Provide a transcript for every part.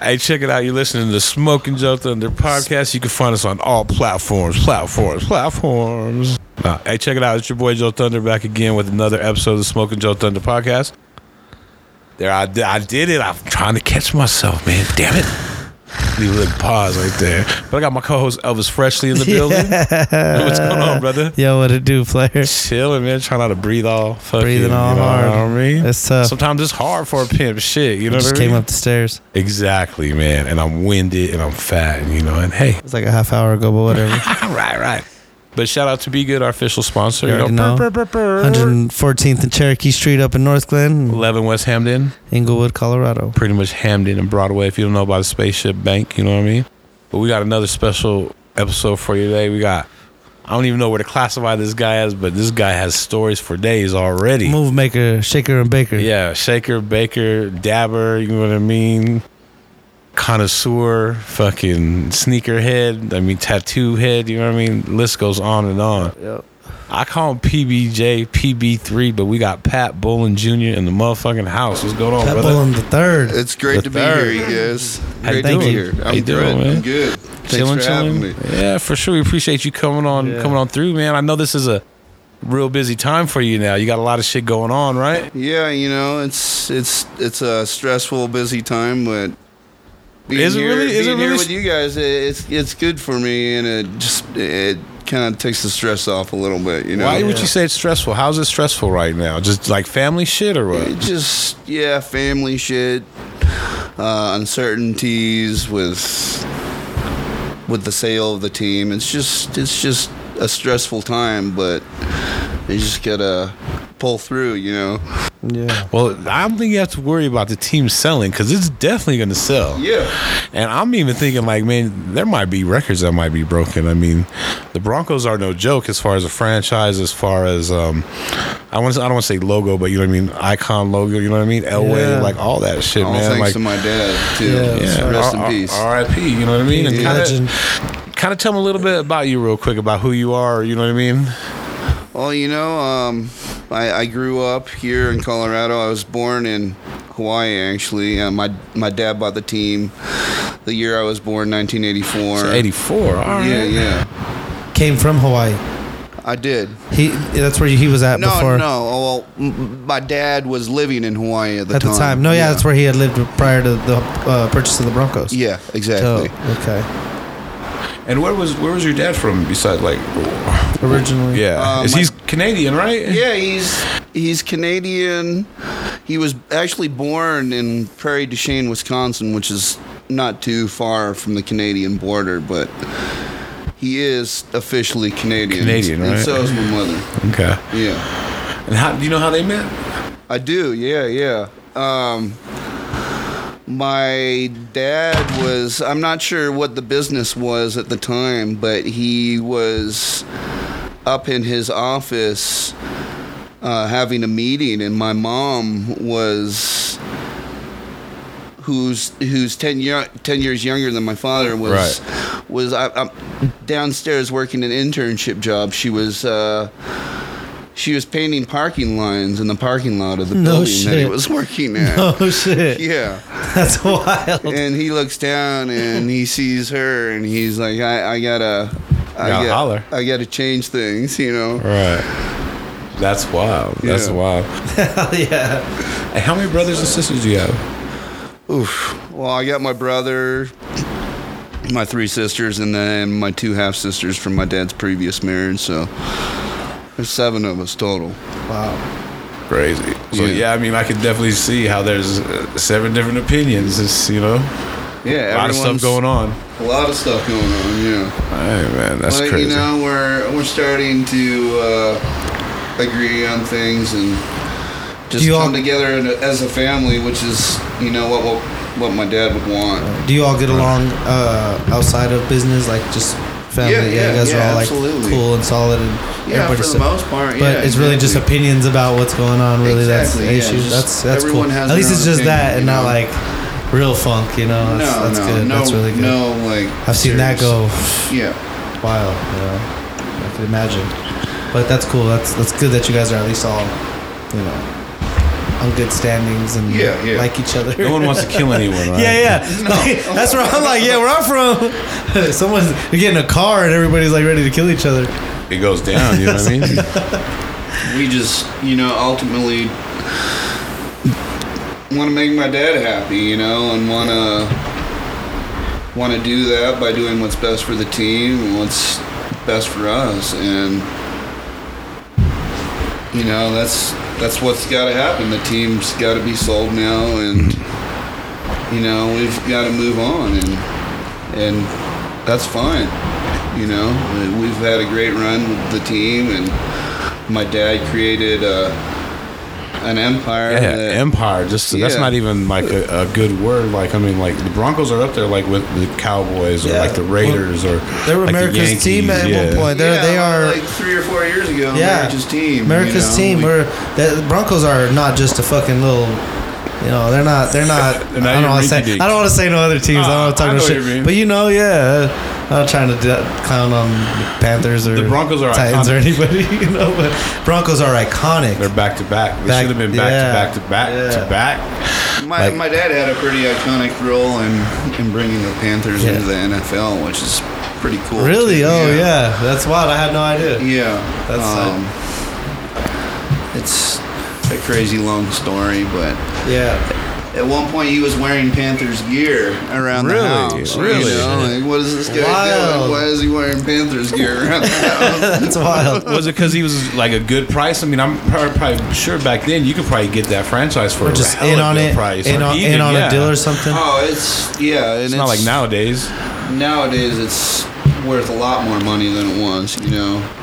Hey, check it out. You're listening to the Smoking Joe Thunder podcast. You can find us on all platforms. Hey, check it out. It's your boy Joe Thunder back again with another episode of the Smoking Joe Thunder podcast. There, I did it. I'm trying to catch myself, man. Damn it. Leave a little pause right there. But I got my co-host Elvis Freshly in the building. Yeah. What's going on, brother? Yo, what it do, player? Chilling, man. Trying not to breathe all fucking. Breathing all hard. You know what I mean? That's tough. Sometimes it's hard for a pimp. Shit, you know what I mean? Just came up the stairs. Exactly, man. And I'm winded and I'm fat, and, you know. And hey, it's like a half hour ago, but whatever. Right. But shout out to Be Good, our official sponsor. You know, 114th and Cherokee Street up in North Glen. 11 West Hamden. Inglewood, Colorado. Pretty much Hamden and Broadway. If you don't know about the Spaceship Bank, you know what I mean? But we got another special episode for you today. We got, I don't even know where to classify this guy as, but this guy has stories for days already. Move maker, shaker, and baker. Yeah, shaker, baker, dabber, you know what I mean? Connoisseur, fucking sneakerhead, I mean tattoo head, you know what I mean? List goes on and on. Yep. I call him PBJ, PB3, but we got Pat Bowlen Jr. in the motherfucking house. What's going on, Pat brother? Pat Bowlen the third. It's great to be here, you guys. Great to be here. I'm good. Man? I'm good. Thanks for having me. Yeah, for sure. We appreciate you coming on through, man. I know this is a real busy time for you now. You got a lot of shit going on, right? Yeah, you know, it's a stressful, busy time, but Being here with you guys, it's good for me, and it kind of takes the stress off a little bit, you know. Why would you say it's stressful? How's it stressful right now? Just like family shit or what? Just family shit, uncertainties with the sale of the team. It's just a stressful time, but you just gotta pull through, you know. Yeah. Well, I don't think you have to worry about the team selling, because it's definitely going to sell. Yeah. And I'm even thinking, like, man, there might be records that might be broken. I mean, the Broncos are no joke as far as a franchise, as far as I don't want to say logo, but you know what I mean, icon logo, you know what I mean, Elway, like all that shit, all man. Thanks to my dad too. Yeah. Rest in peace. R.I.P. You know what I mean? And kind of tell me a little bit about you, real quick, about who you are. You know what I mean? Well, you know, I grew up here in Colorado. I was born in Hawaii, actually. My dad bought the team the year I was born, 1984. So 84, all right. Yeah. Came from Hawaii. I did. That's where he was at before. No. Well, my dad was living in Hawaii at the time. At the time. No, that's where he had lived prior to the purchase of the Broncos. Yeah, exactly. So, okay. And where was your dad from? Besides, like, originally, he's Canadian, right? Yeah, he's Canadian. He was actually born in Prairie du Chien, Wisconsin, which is not too far from the Canadian border, but he is officially Canadian. Canadian, right? And so is my mother. Okay. Yeah. And how do you know how they met? I do. Yeah. My dad was, I'm not sure what the business was at the time, but he was up in his office having a meeting, and my mom was, who's 10 years younger than my father, was right. I'm downstairs working an internship job. She was painting parking lines in the parking lot of the building that he was working at. No shit. Yeah. That's wild. And he looks down and he sees her and he's like, I gotta change things, you know. Right. That's wild. Yeah. That's wild. Hell yeah. Hey, how many brothers and sisters do you have? Oof. Well, I got my brother, my three sisters, and then my two half sisters from my dad's previous marriage, so there's 7 of us total. Wow. Crazy. So, I mean, I could definitely see how there's 7 different opinions. It's, you know, a lot of stuff going on. A lot of stuff going on, All right, man, that's crazy. You know, we're starting to agree on things and just come together as a family, which is, you know, what my dad would want. Do you all get along outside of business, like just family? You guys are all like cool and solid, and everybody for the most part. But it's really just opinions about what's going on. Really, exactly, that's the issue. That's cool. At least it's just opinion, that, and not like real funk. You know, that's good. That's really good. I've seen that go. Yeah, wild. I can imagine. But that's cool. That's good that you guys are at least all, you know, on good standings and like each other. No one wants to kill anyone, right? No. Like, that's where I'm like, where I'm from. Someone's getting a car and everybody's like ready to kill each other. It goes down, you know what I mean? We just, ultimately want to make my dad happy, and want to do that by doing what's best for the team and what's best for us. And, that's what's got to happen. The team's got to be sold now, and, we've got to move on, and that's fine. We've had a great run with the team, and my dad created an empire. Empire. That's not even like a good word. Like, I mean, like the Broncos are up there, like with the Cowboys or like the Raiders or they were like America's the Yankees, team at one point. They are like 3 or 4 years ago. America's team. America's team. The Broncos are not just a fucking little. They're not. I don't want to say no other teams. I don't want to talk no shit. But I'm not trying to clown on the Panthers or the Broncos or Titans or anybody. But Broncos are iconic. They're back to back. They should have been back to back to back. My dad had a pretty iconic role in bringing the Panthers into the NFL, which is pretty cool. Really? Too. Oh yeah, that's wild. I had no idea. Yeah, that's it's a crazy long story, but at one point he was wearing Panthers gear around the house. Really? Like, what is this guy doing? Why is he wearing Panthers gear around the house? That's wild. Was it because he was like a good price? I mean, I'm probably sure back then you could probably get that franchise for just a good price. In on a deal or something? Oh, it's not like nowadays. Nowadays it's worth a lot more money than it was,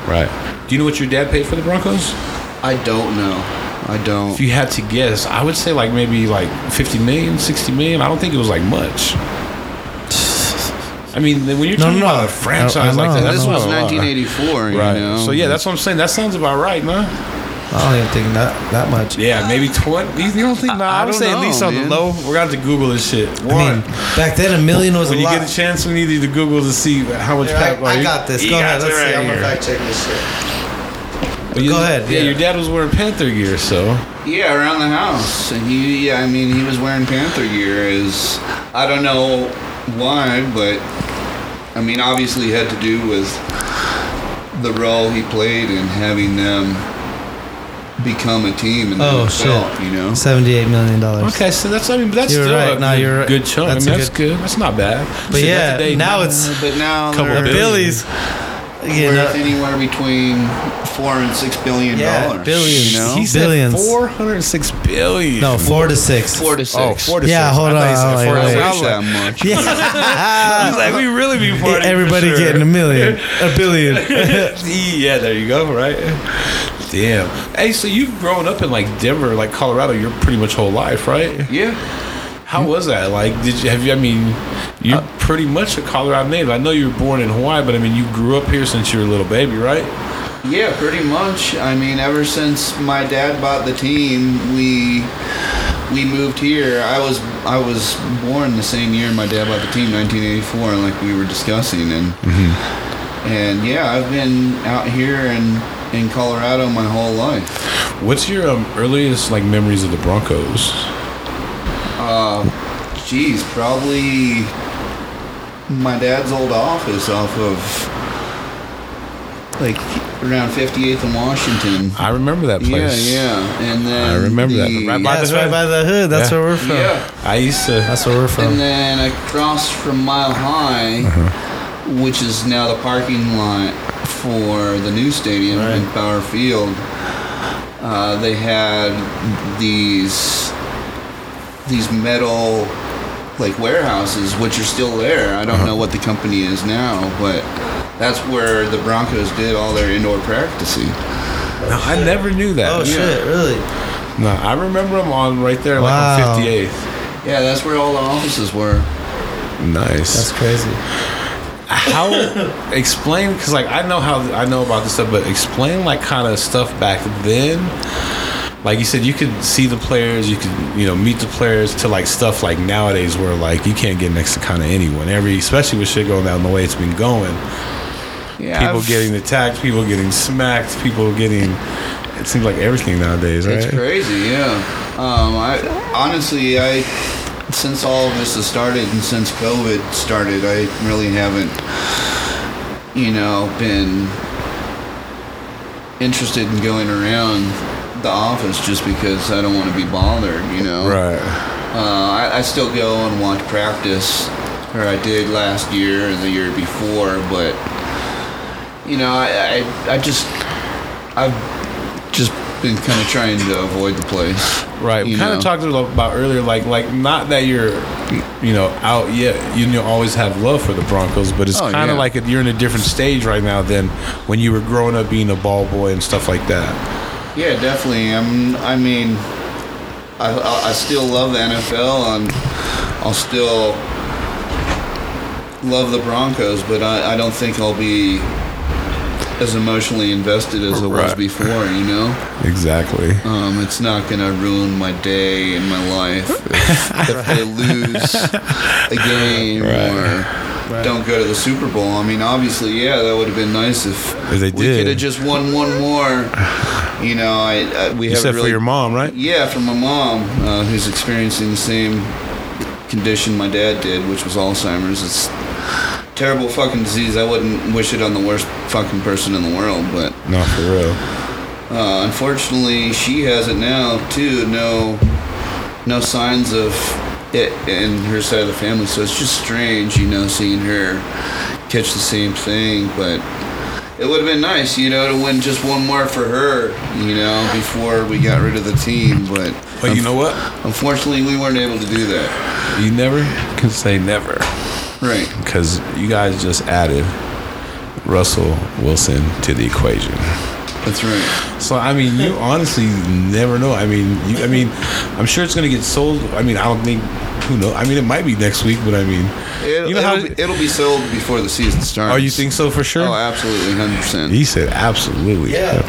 Right. Do you know what your dad paid for the Broncos? I don't know. I don't. If you had to guess, I would say like maybe like 50 million, 60 million. I don't think it was like much. I mean, when you're talking about a franchise like that, this was 1984, right? So that's what I'm saying. That sounds about right, man. I don't even think that much. Yeah, maybe 20. You don't think? I would say at least on the low. We're going to have to Google this shit. Back then, $1 million was a lot. When you get a chance, we need you to Google to see how much. I got this. Go ahead. Let's see. I'm going to fact check this shit. Go ahead. Yeah, your dad was wearing Panther gear, so. Yeah, around the house. And he was wearing Panther gear. I don't know why, but, I mean, obviously it had to do with the role he played in having them become a team in itself, $78 million. Okay, so that's, a good chunk. That's good. That's not bad. But now they're a Billy's. Anywhere between $4 and $6 billion dollars. Billions. He said billions. 406 billion. No, 4 to 6. 4 to 6. Oh, 4 to 6. Yeah, hold on. That much. Yeah. He's like, we really be partying. Everybody for sure. Getting $1 billion. Yeah, there you go. Right. Damn. Hey, so you've grown up in like Denver, like Colorado, your pretty much whole life, right? Yeah. How was that? Like, you're pretty much a Colorado native. I know you were born in Hawaii, but I mean, you grew up here since you were a little baby, right? Yeah, pretty much. I mean, ever since my dad bought the team, we moved here. I was born the same year my dad bought the team, 1984, like we were discussing, and I've been out here in Colorado my whole life. What's your earliest like memories of the Broncos? Probably my dad's old office off of like around 58th and Washington. I remember that place. Yeah. And then that. Right by the hood. That's where we're from. Yeah. That's where we're from. And then across from Mile High, which is now the parking lot for the new stadium in Power Field, they had these metal like warehouses, which are still there. I don't know what the company is now, but that's where the Broncos did all their indoor practicing. No, I never knew that. Oh shit, really? No, I remember them on right there, like on 58th. Yeah, that's where all the offices were. Nice. That's crazy. Explain, because like I know about this stuff, but explain like kind of stuff back then. Like you said, you could see the players, you could, meet the players to like stuff like nowadays where like you can't get next to kind of anyone. Especially with shit going down the way it's been going. Yeah, people getting attacked, people getting smacked, it seems like everything nowadays, right? It's crazy, yeah. I honestly, since all of this has started and since COVID started, I really haven't, been interested in going around the office just because I don't want to be bothered, Right. I still go and watch practice, or I did last year and the year before, but, I've just been kind of trying to avoid the place. Right. We kind of talked about earlier, like not that you're, out yet. You always have love for the Broncos, but it's like you're in a different stage right now than when you were growing up being a ball boy and stuff like that. Yeah, definitely. I still love the NFL, and I'll still love the Broncos, but I don't think I'll be as emotionally invested as I was before, Exactly. It's not going to ruin my day and my life if they lose a game or don't go to the Super Bowl. I mean, obviously, that would have been nice if they we could have just won one more. We haven't except really, for your mom, right? Yeah, for my mom, who's experiencing the same condition my dad did, which was Alzheimer's. It's terrible fucking disease. I wouldn't wish it on the worst fucking person in the world, but not for real. Unfortunately, she has it now too. No signs of it in her side of the family. So it's just strange, seeing her catch the same thing. But it would have been nice, to win just one more for her, before we got rid of the team. But you know what? Unfortunately, we weren't able to do that. You never can say never. Right. Because you guys just added Russell Wilson to the equation. That's right. So, you honestly never know. I'm sure it's going to get sold. I don't think, who knows? It might be next week, but it'll be sold before the season starts. Oh, you think so for sure? Oh, absolutely, 100%. He said absolutely. Yeah, 100%. Of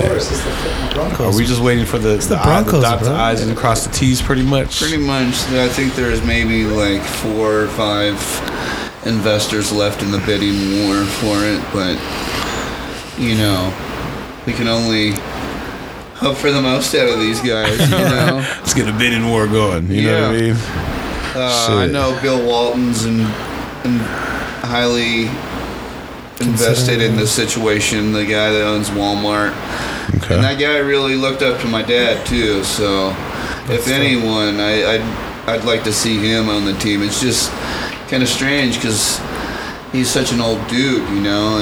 course. It's the Broncos. Are we just waiting for the Broncos to dot the I's and cross the T's pretty much? Pretty much. I think there's maybe like 4 or 5 investors left in the bidding war for it, but, we can only hope for the most out of these guys, Let's get a bidding war going, know what I mean? I know Bill Walton's and highly invested in this situation, the guy that owns Walmart. Okay. And that guy really looked up to my dad, too, so anyone, I'd like to see him on the team. It's just kind of strange because he's such an old dude,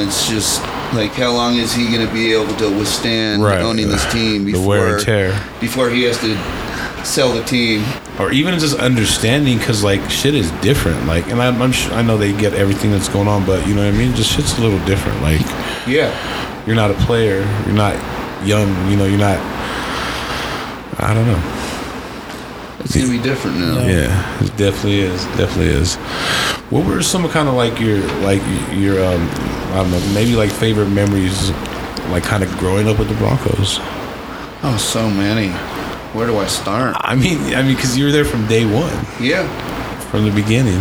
It's just... Like, how long is he going to be able to withstand owning this team before he has to sell the team? Or even just understanding, because, shit is different. And I'm sure, I know they get everything that's going on, but, Just shit's a little different. You're not a player. You're not young. You're not... I don't know. It's going to be different now. Yeah, it definitely is. What were some kind of your I don't know, maybe favorite memories, kind of growing up with the Broncos? Oh, so many. Where do I start? Because you were there from day one. Yeah, from the beginning.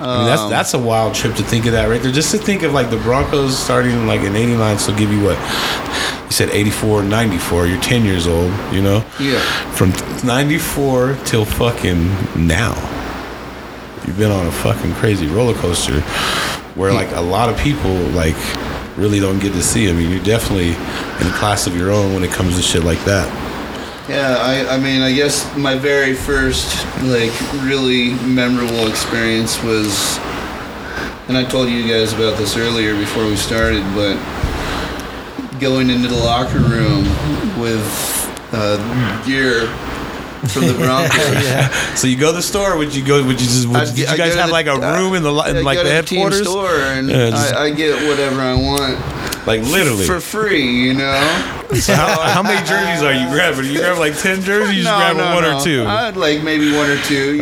That's a wild trip to think of that right there. Just to think of the Broncos starting in '89, so give you what you said, 84, 94. You're 10 years old. Yeah. From '94 till fucking now. You've been on a fucking crazy roller coaster where a lot of people really don't get to see. You're definitely in a class of your own when it comes to shit like that. Yeah, I guess my very first really memorable experience was, and I told you guys about this earlier before we started, but going into the locker room with gear from the Broncos. So you go to the store? Did you guys have a room in the the headquarters? I go to the team store and I get whatever I want. Literally for free, So how many jerseys are you grabbing? You grab 10 jerseys? You one or two? I'd maybe one or two.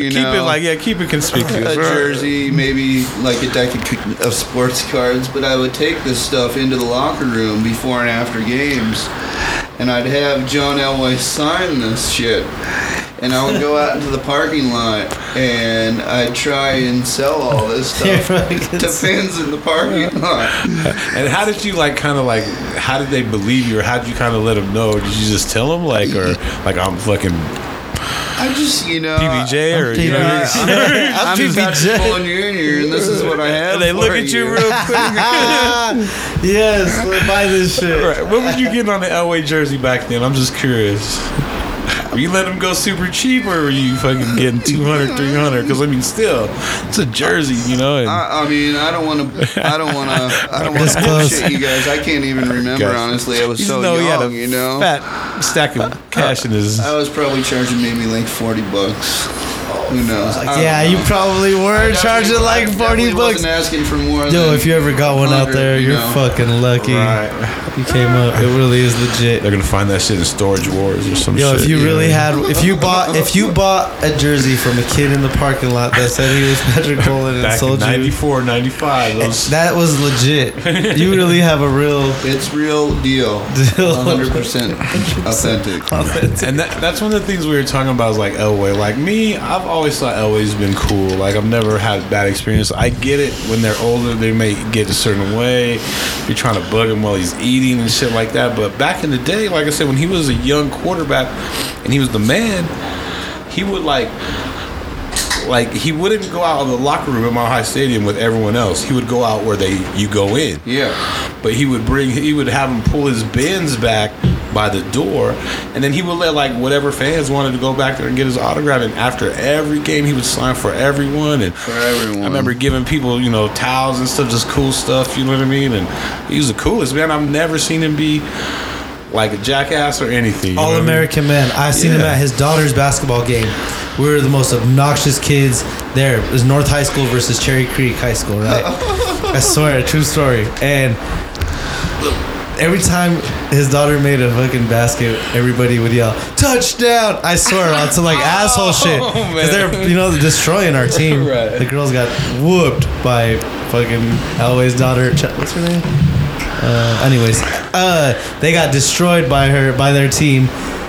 Keep it conspicuous. A jersey, maybe a deck of sports cards. But I would take this stuff into the locker room before and after games, and I'd have John Elway sign this shit. And I would go out into the parking lot and I'd try and sell all this stuff to fans in the parking lot. And how did you how did they believe you, or how did you let them know? Did you just tell them or I'm fucking I just, you know, TBJ or you know, I'm just out here pulling your ear, and this is what I have. And they look at you real quick. Yes, buy this shit. Right. What were you getting on the Elway jersey back then? I'm just curious. Were you letting them go super cheap, or were you fucking getting 200, 300? Because I mean, still, it's a jersey, you know. And I mean, I don't want to bullshit you guys. I can't even remember honestly. I was so young, you know. Fat stack of cash in his. I was probably charging maybe like $40. Who knows? Yeah, you probably were charging like $40. I wasn't asking for more. Yo, if you ever got one out there, you're fucking lucky. Right. You came up. It really is legit. They're gonna find that shit in Storage Wars or some shit. Yo, if you really had, if you bought a jersey from a kid in the parking lot that said he was Patrick Bowlen and sold you $94, $95, that was legit. You really have a real. It's real deal. 100% authentic. And that's one of the things we were talking about is like Elway. Like me, I've always thought Elway's been cool. Like I've never had bad experience. I get it when they're older, they may get a certain way. You're trying to bug him while he's eating and shit like that. But back in the day, like I said, when he was a young quarterback and he was the man, he would like he wouldn't go out of the locker room at Mile High Stadium with everyone else. He would go out where you go in. Yeah. But he would have him pull his bins back by the door, and then he would let like whatever fans wanted to go back there and get his autograph. And after every game, he would sign for everyone. And I remember giving people, you know, towels and stuff, just cool stuff. You know what I mean? And he was the coolest, man. I've never seen him be like a jackass or anything. All American man. I've seen him at his daughter's basketball game. We were the most obnoxious kids there. It was North High School versus Cherry Creek High School, right? I swear, true story. And every time his daughter made a fucking basket, everybody would yell, "Touchdown!" I swear, on some like asshole shit. Because they're, you know, destroying our team. Right. The girls got whooped by fucking Elway's daughter. What's her name? Anyways, they got destroyed by their team.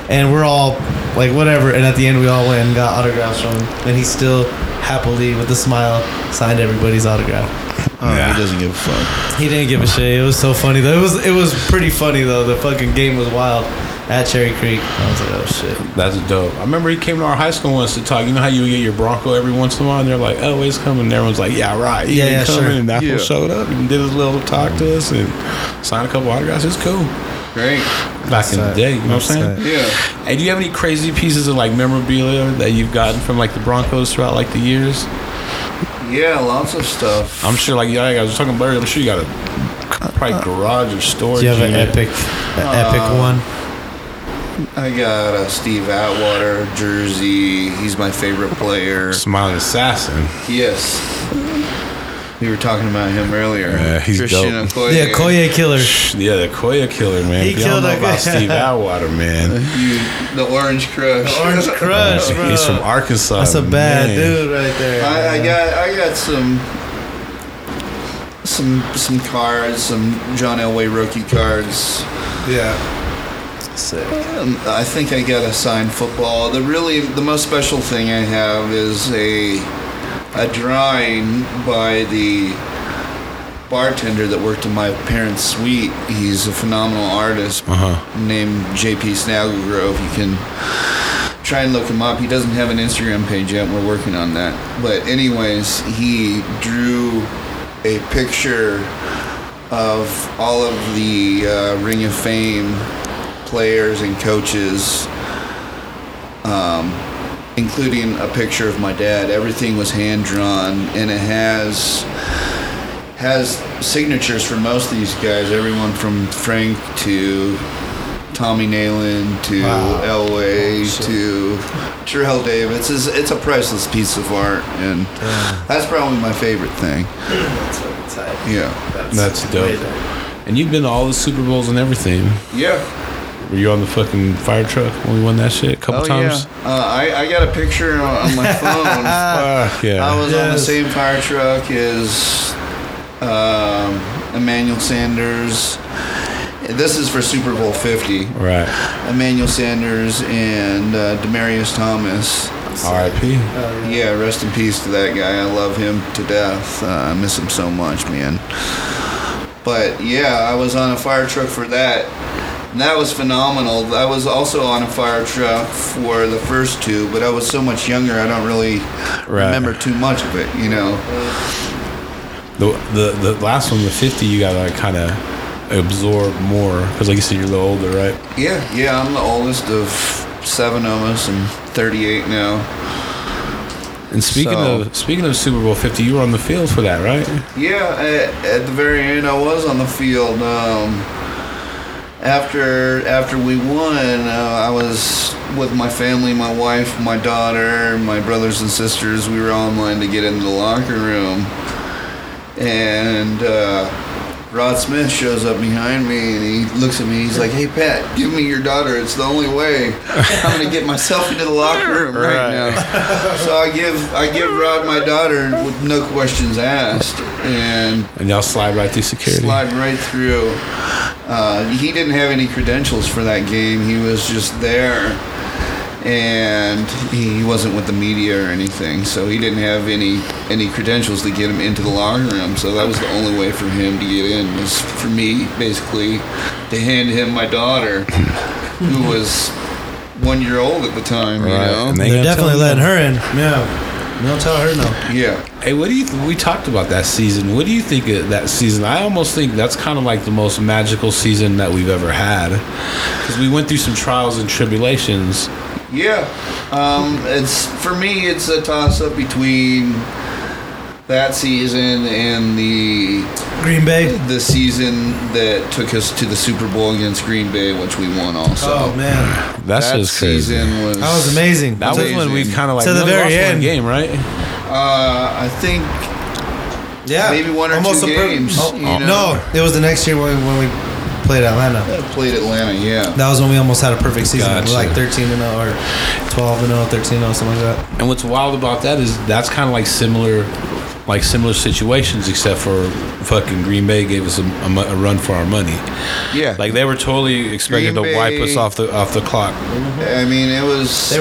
And we're all like, whatever. And at the end, we all went and got autographs from him. And he still happily, with a smile, signed everybody's autograph. Oh, yeah. He doesn't give a fuck. He didn't give a shit. It was so funny though. It was pretty funny though. The fucking game was wild at Cherry Creek. I was like, oh shit, that's dope. I remember he came to our high school once to talk. You know how you would get your Bronco every once in a while, and they're like, "Oh, he's coming." And everyone's like, "Yeah, right." He didn't come in, and Apple showed up and did his little talk to us and signed a couple autographs. It's cool. Great. Back in the day, you know what I'm saying? Yeah. Hey, do you have any crazy pieces of like memorabilia that you've gotten from like the Broncos throughout like the years? Yeah, lots of stuff. I'm sure, like, I was talking about earlier, I'm sure you got a probably garage or storage. Do you have an epic one? I got a Steve Atwater jersey. He's my favorite player. Smiling Assassin. Yes. We were talking about him earlier. Yeah, he's Christian dope. Okoye. Yeah, Okoye killer. Yeah, the Okoye killer, man. He killed a guy. About Steve Atwater, man. The Orange Crush. The Orange Crush, bro. He's from Arkansas. That's a bad dude right there. I got some cards, some John Elway rookie cards. Yeah. Sick. I think I got a signed football. The most special thing I have is a drawing by the bartender that worked in my parents' suite. He's a phenomenal artist named J.P. Snagglegrove. You can try and look him up. He doesn't have an Instagram page yet. We're working on that. But anyways, he drew a picture of all of the Ring of Fame players and coaches, including a picture of my dad. Everything was hand-drawn, and it has signatures for most of these guys, everyone from Frank to Tommy Nalen to Elway to Terrell Davis. It's a priceless piece of art, and that's probably my favorite thing. That's fucking tight. Yeah. That's dope. And you've been to all the Super Bowls and everything. Yeah. Were you on the fucking fire truck when we won that shit a couple times? Yeah. I got a picture on my phone. I was on the same fire truck as Emmanuel Sanders. This is for Super Bowl 50. Right. Emmanuel Sanders and Demaryius Thomas. R.I.P. Yeah, rest in peace to that guy. I love him to death. I miss him so much, man. But yeah, I was on a fire truck for that. And that was phenomenal. I was also on a fire truck for the first two, but I was so much younger, I don't really remember too much of it, you know. The last one, the 50, you got to like kind of absorb more, because like you said, you're a little older, right? Yeah, I'm the oldest of seven of us, and 38 now. And speaking of Super Bowl 50, you were on the field for that, right? Yeah, at the very end, I was on the field. After we won, I was with my family, my wife, my daughter, my brothers and sisters. We were all in line to get into the locker room, and Rod Smith shows up behind me, and he looks at me. He's like, "Hey, Pat, give me your daughter. It's the only way I'm gonna get myself into the locker room right now." So I give Rod my daughter with no questions asked, and y'all slide right through security. Slide right through. He didn't have any credentials for that game. He was just there, and he wasn't with the media or anything, so he didn't have any credentials to get him into the locker room. So that was the only way for him to get in, was for me, basically, to hand him my daughter, who was 1 year old at the time, you know? And they're definitely letting her in. Yeah. No, tell her no. Yeah. Hey, what do you? We talked about that season. What do you think of that season? I almost think that's kind of like the most magical season that we've ever had, because we went through some trials and tribulations. Yeah. It's, for me, it's a toss-up between that season and the Green Bay, the season that took us to the Super Bowl against Green Bay, which we won also. Oh man, that's just crazy. That was amazing. That was when we kind of like to the very end game, right? I think, yeah, maybe one or almost two games. No, it was the next year when we played Atlanta. Yeah. That was when we almost had a perfect season. Gotcha. Like 13-0 or 12-0, 13-0, something like that. And what's wild about that is that's kind of like similar situations, except for fucking Green Bay gave us a run for our money. Yeah, like they were totally expected Green Bay, to wipe us off the clock. I mean, it was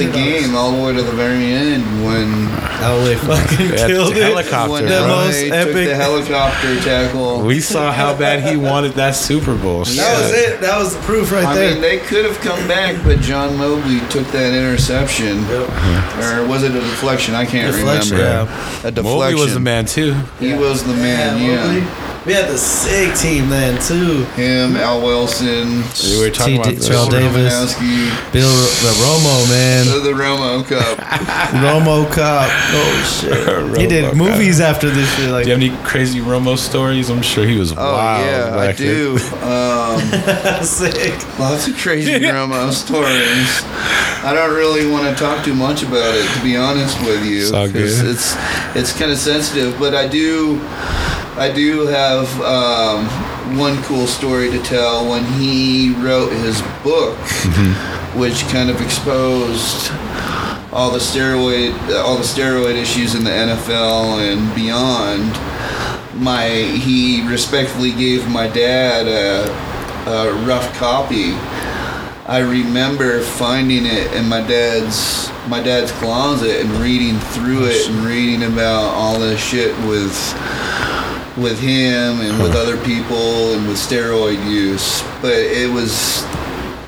a game all the way to the very end when Elway fucking killed it. Helicopter, the most epic. Took the helicopter tackle. We saw how bad he wanted that Super Bowl. Yeah. That was it. That was the proof right there. I mean, they could have come back, but John Mobley took that interception, or was it a deflection? I can't remember. Yeah. A deflection. Mobley was the man too. He was the man. Yeah. We had the sick team then too. Him, Al Wilson, we were talking about Terrell Davis, Romanowski, Bill, the Romo man, the Romo Cup, Romo Cup. Oh shit! He did movies after this shit. Like, do you have any crazy Romo stories? I'm sure he was wild. Oh yeah, I do. Sick. Lots of crazy Romo stories. I don't really want to talk too much about it, to be honest with you. It's all good. It's kind of sensitive, but I do have one cool story to tell. When he wrote his book, which kind of exposed all the steroid issues in the NFL and beyond, he respectfully gave my dad a rough copy. I remember finding it in my dad's closet and reading through it and reading about all this shit with him and with other people and with steroid use. But it was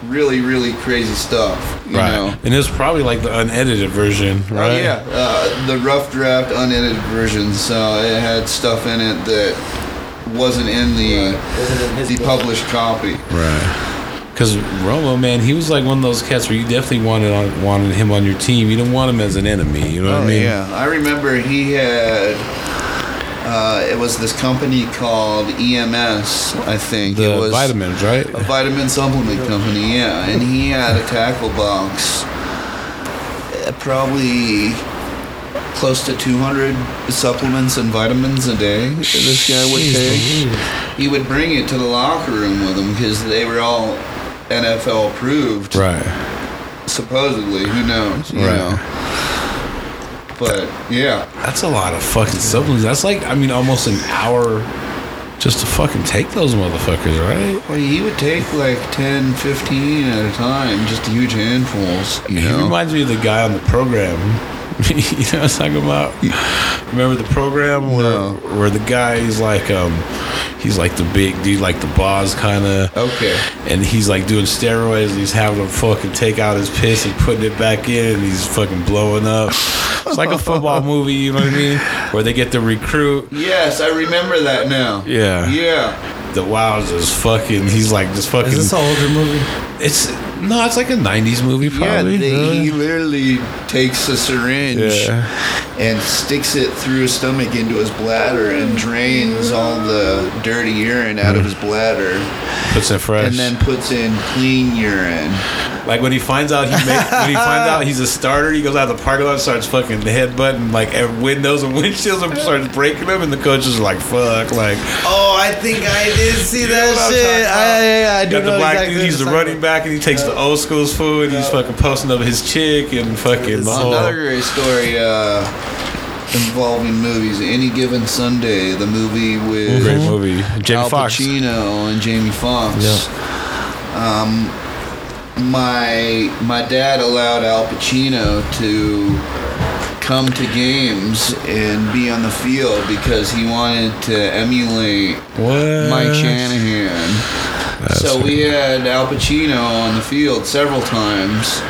really, really crazy stuff, you know? And it was probably like the unedited version, right? Yeah, the rough draft unedited version. So it had stuff in it that wasn't in the published copy. Right. Because Romo, man, he was like one of those cats where you definitely wanted him on your team. You didn't want him as an enemy. You know what I mean? Yeah, I remember he had. It was this company called EMS, I think. It was vitamins, right? A vitamin supplement company, yeah. And he had a tackle box, probably close to 200 supplements and vitamins a day that this guy would take. He would bring it to the locker room with him because they were all NFL approved, right? Supposedly, who knows? You know? But yeah, that's a lot of fucking supplements. That's like, I mean, almost an hour just to fucking take those motherfuckers, right? Well, he would take like 10, 15 at a time, just huge handfuls. You know? He reminds me of the guy on the program. You know what I'm talking about? Remember the program where the guy is like, he's like the big dude, like the boss kind of. Okay. And he's like doing steroids. And he's having him fucking take out his piss and putting it back in. And he's fucking blowing up. It's like a football movie, you know what I mean? Where they get the recruit. Yes, I remember that now. Yeah. Yeah. The Wow's is fucking, he's like just fucking. Is this an older movie? It's like a 90s movie probably. Yeah, he literally takes a syringe and sticks it through his stomach into his bladder and drains all the dirty urine out of his bladder. Puts in fresh. And then puts in clean urine. Like when he finds out he's a starter, he goes out of the parking lot and starts fucking headbutting like windows and windshields and starts breaking them, and the coaches are like, fuck, like. Oh, I think I did see that shit. I do know exactly. He's the running back and he takes the old school's food. And he's fucking posting up his chick and fucking. It's another great story. Involving movies. Any Given Sunday, the movie with great movie. Jamie Foxx. Al Pacino and Jamie Foxx. Yeah. My dad allowed Al Pacino to come to games and be on the field because he wanted to emulate Mike Shanahan. That's so we had Al Pacino on the field several times.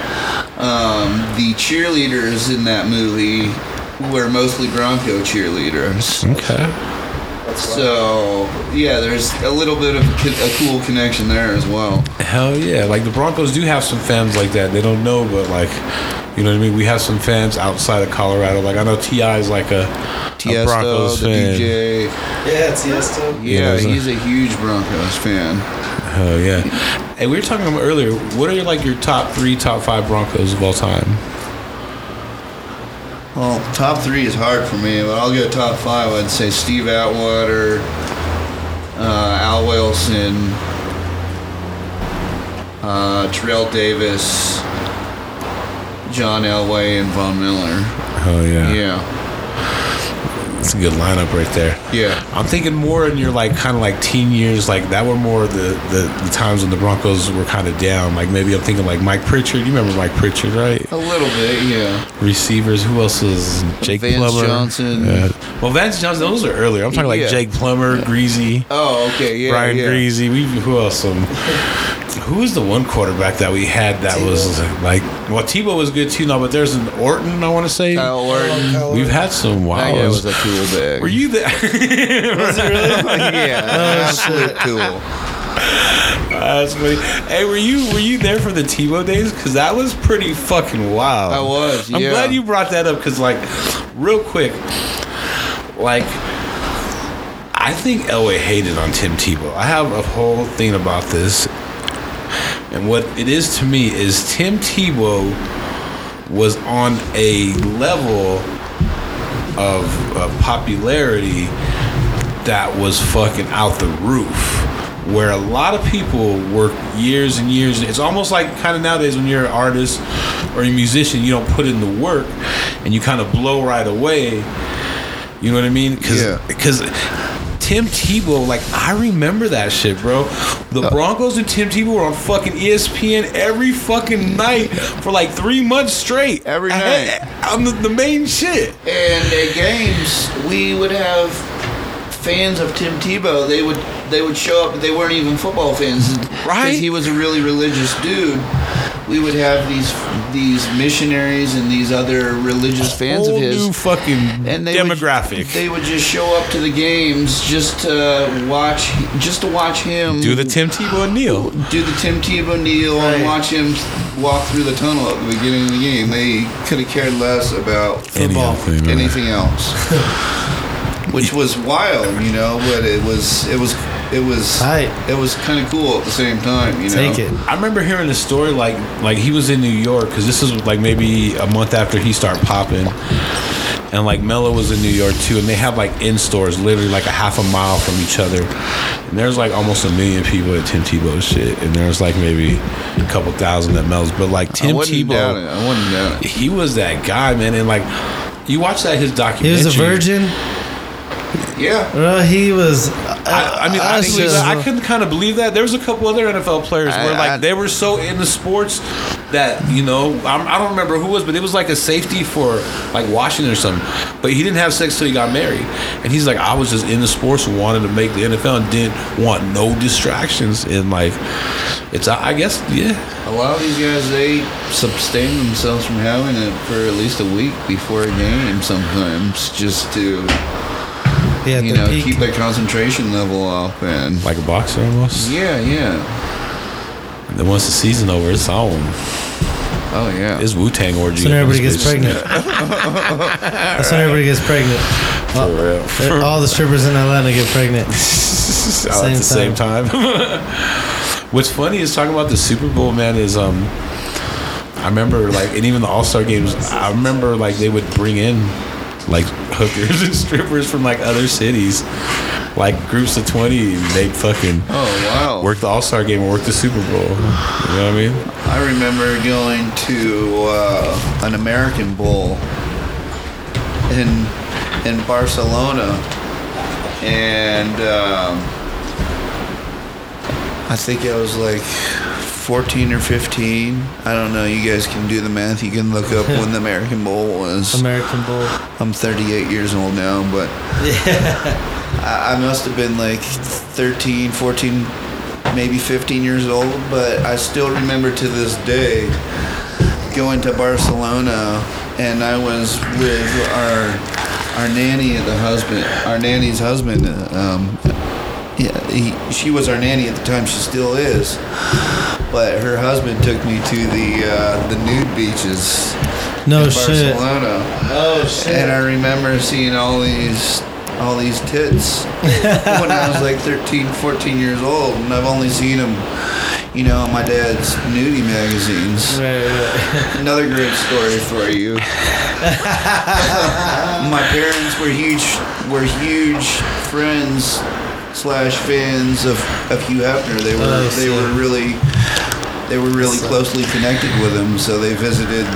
The cheerleaders in that movie were mostly Bronco cheerleaders. Okay. So, yeah, there's a little bit of a cool connection there as well. Hell yeah. Like, the Broncos do have some fans like that. They don't know, but, like, you know what I mean? We have some fans outside of Colorado. Like, I know T.I. is like a Broncos fan. DJ. Yeah, Tiesto. Yeah, he's a huge Broncos fan. Hell yeah. Hey, we were talking about earlier. What are, like, your top three, top five Broncos of all time? Well, top three is hard for me, but I'll go top five. I'd say Steve Atwater, Al Wilson, Terrell Davis, John Elway, and Von Miller. Oh, yeah. Yeah. That's a good lineup right there. Yeah. I'm thinking more in your, like, kind of like teen years, like that were more the times when the Broncos were kind of down. Like maybe I'm thinking like Mike Pritchard. You remember Mike Pritchard, right? A little bit, yeah. Receivers. Who else is Jake Plummer? Vance Johnson. Well, Vance Johnson. Those are earlier. I'm talking like Jake Plummer, Greasy. Oh, okay, yeah. Brian Greasy. Who else? Who was the one quarterback that we had that Tebow. Was like? Well, Tebow was good too, but there's an Orton. I want to say Kyle Orton. We've had some wild. That was a cool bag. Were you there? Was it really? Yeah, absolutely cool. That's funny. Hey, were you there for the Tebow days? Because that was pretty fucking wild. I was. Yeah. I'm glad you brought that up because, like, real quick, like, I think Elway hated on Tim Tebow. I have a whole thing about this, and what it is to me is Tim Tebow was on a level of popularity that was fucking out the roof, where a lot of people work years and years. It's almost like kind of nowadays when you're an artist or a musician, you don't put in the work and you kind of blow right away. You know what I mean? Because Tim Tebow, like, I remember that shit, bro. The Broncos and Tim Tebow were on fucking ESPN every fucking night for like 3 months straight. Every night. I'm the main shit. And at games, we would have fans of Tim Tebow. They would show up, but they weren't even football fans. Right? Because he was a really religious dude. We would have these missionaries and these other religious fans of his. Whole new fucking demographic. They would just show up to the games just to watch him do the Tim Tebow kneel. Right. And watch him walk through the tunnel at the beginning of the game. They could have cared less about football, anything else. Which was wild, you know, but it was kind of cool at the same time, you know. Take it. I remember hearing a story like he was in New York because this was like maybe a month after he started popping, and like Mello was in New York too, and they have like in stores literally like a half a mile from each other, and there's like almost 1 million people at Tim Tebow's shit, and there's like maybe a couple thousand at Mello's, but like Tim Tebow, I wouldn't doubt it. He was that guy, man, and like you watch his documentary. He was a virgin. Yeah. Well, he was I couldn't kind of believe that. There was a couple other NFL players where they were so into sports that, you know, I don't remember who it was, but it was like a safety for like Washington or something. But he didn't have sex till he got married. And he's like, I was just into sports and wanted to make the NFL and didn't want no distractions in life. It's, I guess, yeah. A lot of these guys, they sustain themselves from having it for at least a week before a game sometimes just to... Yeah, you know, peak. Keep that concentration level up and like a boxer almost. Yeah, yeah. And then once the season over, it's on. Oh yeah, it's Wu-Tang orgy. That's when everybody gets pregnant. That's when everybody gets pregnant. For real. All the strippers in Atlanta get pregnant at the same time. What's funny is talking about the Super Bowl, man. Is I remember like, and even the All-Star games. I remember like they would bring in like hookers and strippers from like other cities, like groups of 20. They fucking work the All-Star game and work the Super Bowl. You know what I mean? I remember going to an American Bowl in Barcelona, and I think I was like 14 or 15. I don't know. You guys can do the math. You can look up when the American Bowl was. American Bowl. I'm 38 years old now, but I must have been like 13, 14, maybe 15 years old. But I still remember to this day going to Barcelona, and I was with our nanny and our nanny's husband. Yeah, she was our nanny at the time. She still is, but her husband took me to the nude beaches in Barcelona. Oh shit! And I remember seeing all these tits when I was like 13, 14 years old, and I've only seen them, you know, in my dad's nudie magazines. Right. Another great story for you. My parents were huge friends. / fans of Hugh Hefner. They were really closely connected with him, so they visited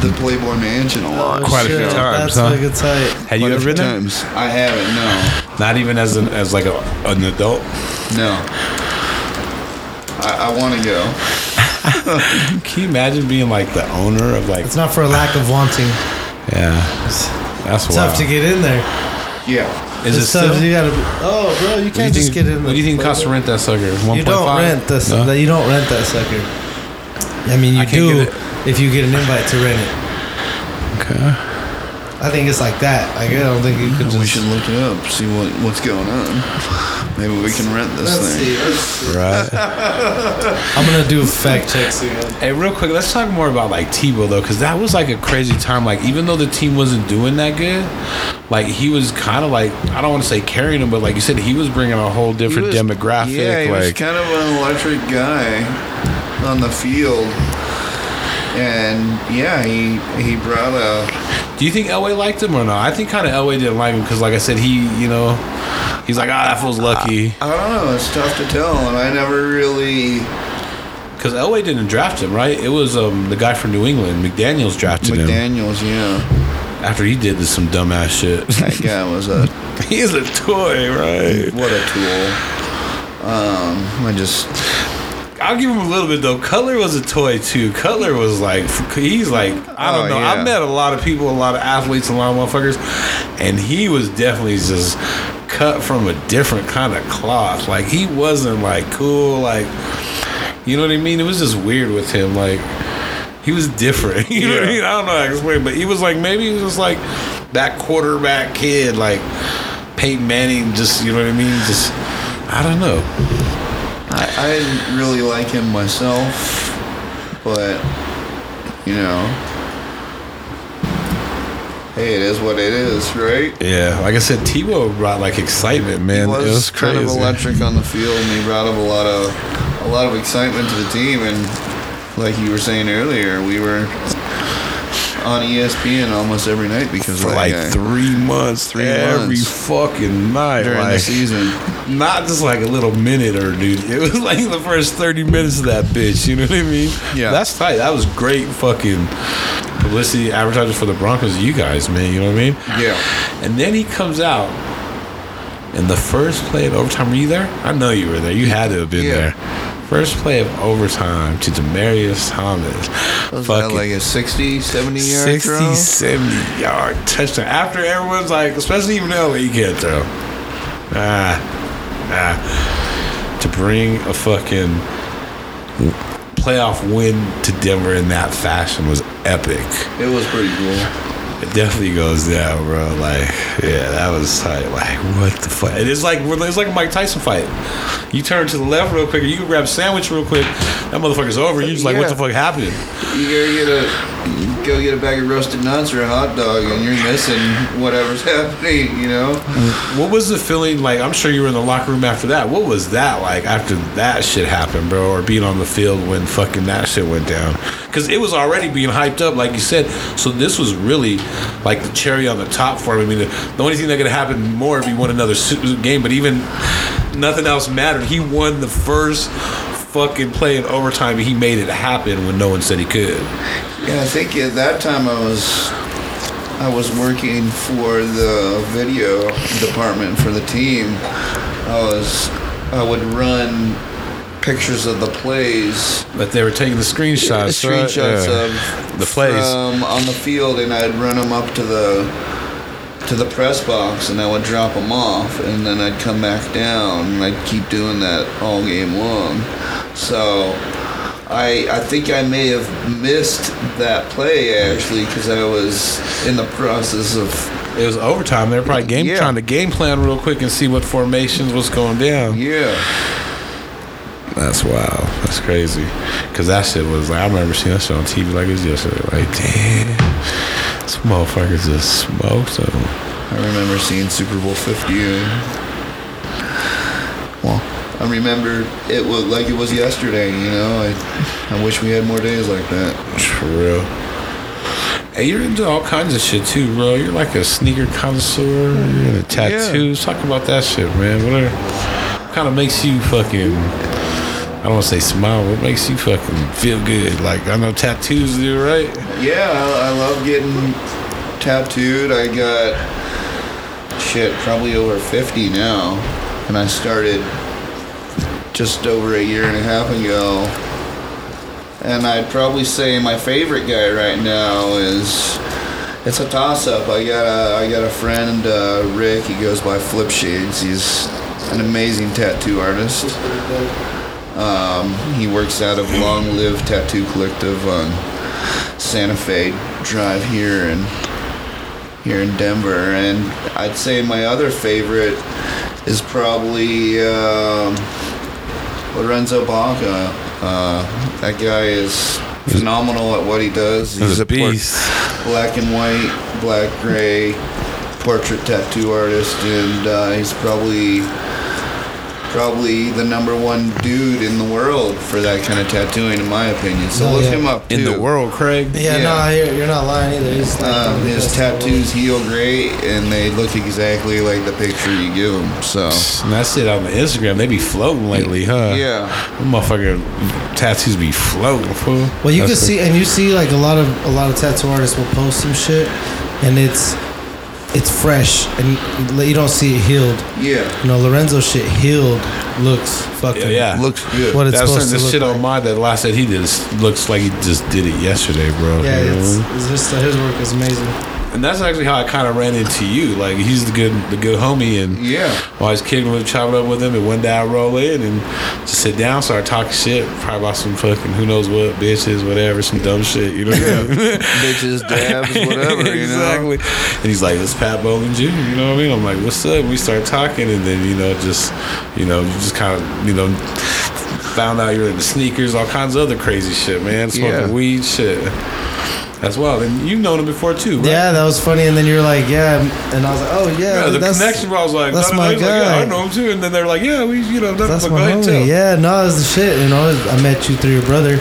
the Playboy Mansion a lot. Quite a few times. That's like a tight. Had you ever been there? I haven't. No. Not even as an adult. No. I want to go. Can you imagine being like the owner of like? It's not for a lack of wanting. Yeah. That's wild. Tough to get in there. Yeah. Is it still? You gotta, bro, you can't just get in there. What do you think it costs to rent that sucker? 1.5? You don't rent that sucker. I mean, you do if you get an invite to rent it. Okay. I think it's like that. Like, I don't think you could just... We should look it up, see what's going on. Maybe we can rent this thing. Let's see. Right. I'm going to do fact checks again. Hey, real quick, let's talk more about, like, Tebow, though, because that was, like, a crazy time. Like, even though the team wasn't doing that good... Like, he was kind of like, I don't want to say carrying him, but like you said, he was bringing a whole different demographic. Yeah, he was kind of an electric guy on the field. And, yeah, he brought a... Do you think Elway liked him or not? I think kind of Elway didn't like him because, like I said, he's like, that feels lucky. I don't know. It's tough to tell. And I never really... Because Elway didn't draft him, right? It was the guy from New England. McDaniels drafted him. McDaniels, yeah. After he did some dumbass shit. That guy was he's a toy, right? What a tool. I'll give him a little bit, though. Cutler was a toy, too. Cutler was like... He's like... I don't know. Yeah. I met a lot of people, a lot of athletes, a lot of motherfuckers. And he was definitely just cut from a different kind of cloth. Like, he wasn't, like, cool. Like, you know what I mean? It was just weird with him, like... He was different. You know what I mean? I don't know how to explain, but he was like, maybe he was just like that quarterback kid, like Peyton Manning, just, you know what I mean? Just, I don't know. I didn't really like him myself, but, you know, hey, it is what it is, right? Yeah. Like I said, Tebow brought like excitement, man. It was kind of electric on the field, and he brought up a lot of excitement to the team, and like you were saying earlier, we were on ESPN almost every night because of that guy. 3 months, every fucking night during the season. Not just like a little minute or dude. It was like the first 30 minutes of that bitch. You know what I mean? Yeah, that's tight. That was great fucking publicity, advertising for the Broncos. You guys, man. You know what I mean? Yeah. And then he comes out in the first play of overtime. Were you there? I know you were there. You had to have been there. First play of overtime to Demaryius Thomas. Was that like a 60, 70-yard 60, throw? 70-yard touchdown. After everyone's like, especially even Elway, you can't throw. To bring a fucking playoff win to Denver in that fashion was epic. It was pretty cool. It definitely goes down, bro. Like, yeah, that was tight. Like, what the fuck? It's like a Mike Tyson fight. You turn to the left real quick, or you can grab a sandwich real quick. That motherfucker's over. You're just like, what the fuck happened? You go get a bag of roasted nuts or a hot dog, and you're missing whatever's happening. You know. What was the feeling like? I'm sure you were in the locker room after that. What was that like after that shit happened, bro? Or being on the field when fucking that shit went down? Because it was already being hyped up, like you said. So this was really like the cherry on the top for him. I mean, the only thing that could happen more if he won another game, but even nothing else mattered. He won the first fucking play in overtime, and he made it happen when no one said he could. Yeah, I think at that time I was working for the video department for the team. I would run pictures of the plays, but they were taking the screenshots, right? Of the plays on the field, and I'd run them up to the press box, and I would drop them off, and then I'd come back down, and I'd keep doing that all game long. So I think I may have missed that play actually because I was in the process of. It was overtime. They were probably trying to game plan real quick and see what formations was going down. Yeah. That's wild. That's crazy. Because that shit was like, I remember seeing that shit on TV like it was yesterday. Like, damn, this motherfucker's just smoked them. I remember seeing Super Bowl 50. Well, I remember it was like it was yesterday, you know? I wish we had more days like that. True. Hey, you're into all kinds of shit too, bro. You're like a sneaker connoisseur. You're into tattoos. Yeah. Talk about that shit, man. What kind of makes you fucking... I don't want to say smile, but it makes you fucking feel good. Like, I know tattoos do, right? Yeah, I love getting tattooed. I got, probably over 50 now. And I started just over a year and a half ago. And I'd probably say my favorite guy right now is... It's a toss-up. I got a friend, Rick. He goes by Flip Shades. He's an amazing tattoo artist. He works out of Long Live Tattoo Collective on Santa Fe Drive here in Denver. And I'd say my other favorite is probably Lorenzo Baca. That guy is phenomenal at what he does. He's a beast. Black and white, black gray portrait tattoo artist, and he's probably the number one dude in the world for that kind of tattooing, in my opinion. So look him up, too. In the world, Craig. No, you're not lying either. His tattoos heal great, and they look exactly like the picture you give them. So. And that's it on the Instagram. They be floating lately, huh? Yeah. That motherfucker tattoos be floating, fool. Well, you can see, and you see, like, a lot of tattoo artists will post some shit, and it's fresh, and you don't see it healed. Yeah. You know, Lorenzo's shit healed looks fucking... Yeah. Looks good. What it's supposed to look like. That's shit on mine that last that he did looks like he just did it yesterday, bro. Yeah, his work is amazing. And that's actually how I kind of ran into you. Like, he's the good homie, and I was kidding with, chopping up with him, and one day I roll in and just sit down, start talking shit, probably about some fucking who knows what, bitches, whatever, some dumb shit, you know? Bitches, dabs, whatever, you know? Exactly. And he's like, "It's Pat Bowlen Jr." You know what I mean? I'm like, "What's up?" We start talking, and then you just kind of found out you're into sneakers, all kinds of other crazy shit, man, smoking weed, shit. As well, and you've known him before too, right? Yeah, that was funny. And then you were like, "Yeah," and I was like, "Oh yeah." Yeah, the connection. I was like, "That's my guy." Like, yeah, I know him too. And then they're like, "Yeah, we, that's my homie." Yeah, no, that's the shit. You know, I met you through your brother,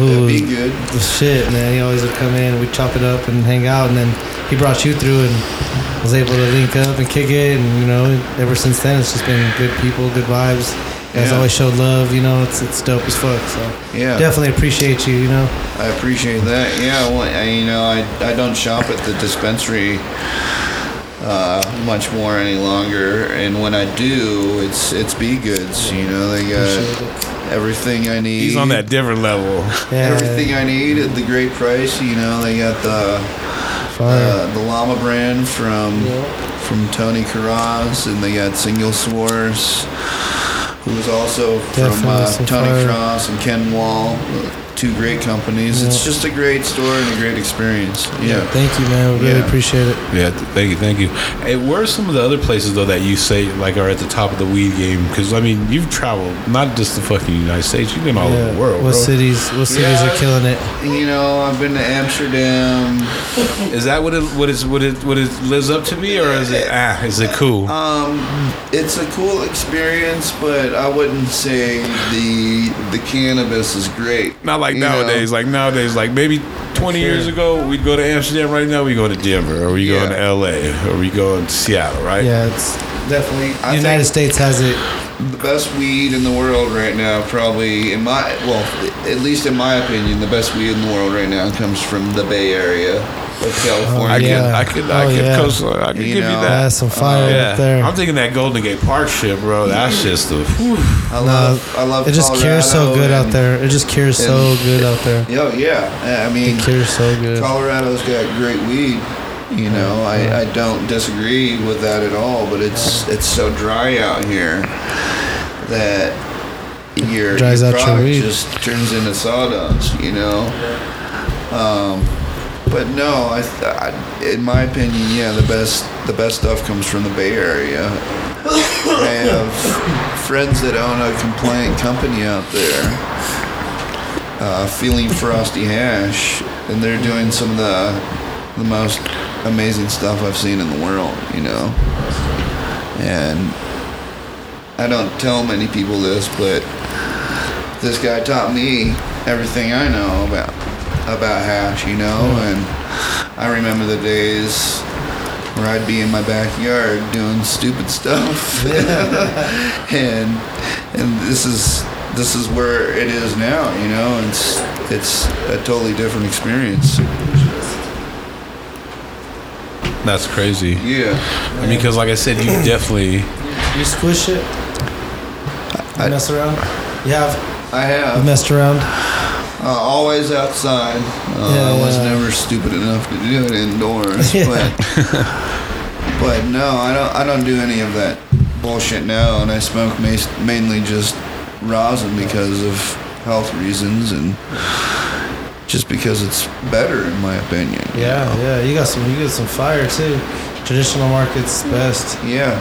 who Be Good. The shit, man. He always would come in, we chop it up and hang out, and then he brought you through, and was able to link up and kick it. And ever since then, it's just been good people, good vibes. Guys always showed love, it's dope as fuck. So definitely appreciate you, I appreciate that. Yeah, well, I don't shop at the dispensary much more any longer. And when I do, it's Be Goods. You know, they got everything I need. He's on that different level. Yeah. Everything I need at the great price. You know, they got the llama brand from Tony Karaz, and they got Single Source, who was also from Tony Cross and Ken Wall, two great companies. Yep. It's just a great store and a great experience. Yeah, yeah, thank you, man. We really appreciate it. Yeah, thank you. Hey, where are some of the other places, though, that you say like are at the top of the weed game? Because, I mean, you've traveled, not just the fucking United States, you've been all over the world. What cities are killing it? You know, I've been to Amsterdam. Is that what it lives up to be, or is it cool? It's a cool experience, but I wouldn't say the cannabis is great. Not like nowadays. Like nowadays, like maybe 20 years ago, we'd go to Amsterdam. Right now, we go to Denver, or we go to LA, or we go to Seattle, right? Yeah, it's definitely. The United States has it. The best weed in the world right now, probably at least in my opinion, the best weed in the world right now comes from the Bay Area of California. I can give you that. That's some fire up there. I'm thinking that Golden Gate Park shit, bro. That's just the. I love. It just cures so good out there. It just cures so good out there. Yo, yeah. I mean, it cures so good. Colorado's got great weed. You know, I don't disagree with that at all, but it's so dry out here that your product just turns into sawdust, you know. But no, I in my opinion, the best stuff comes from the Bay Area. I have friends that own a compliant company out there, Feeling Frosty Hash, and they're doing some of the most amazing stuff I've seen in the world, you know. And I don't tell many people this, but this guy taught me everything I know about hash, you know. And I remember the days where I'd be in my backyard doing stupid stuff, and this is where it is now, you know. It's a totally different experience. That's crazy. Yeah. I mean, because like I said, you definitely. You squish it? You mess around? You have? I have. You messed around? Always outside. I was never stupid enough to do it indoors. But no, I don't do any of that bullshit now, and I smoke mainly just rosin because of health reasons and just because it's better, in my opinion. Yeah. You got some fire too. Traditional market's best. Yeah,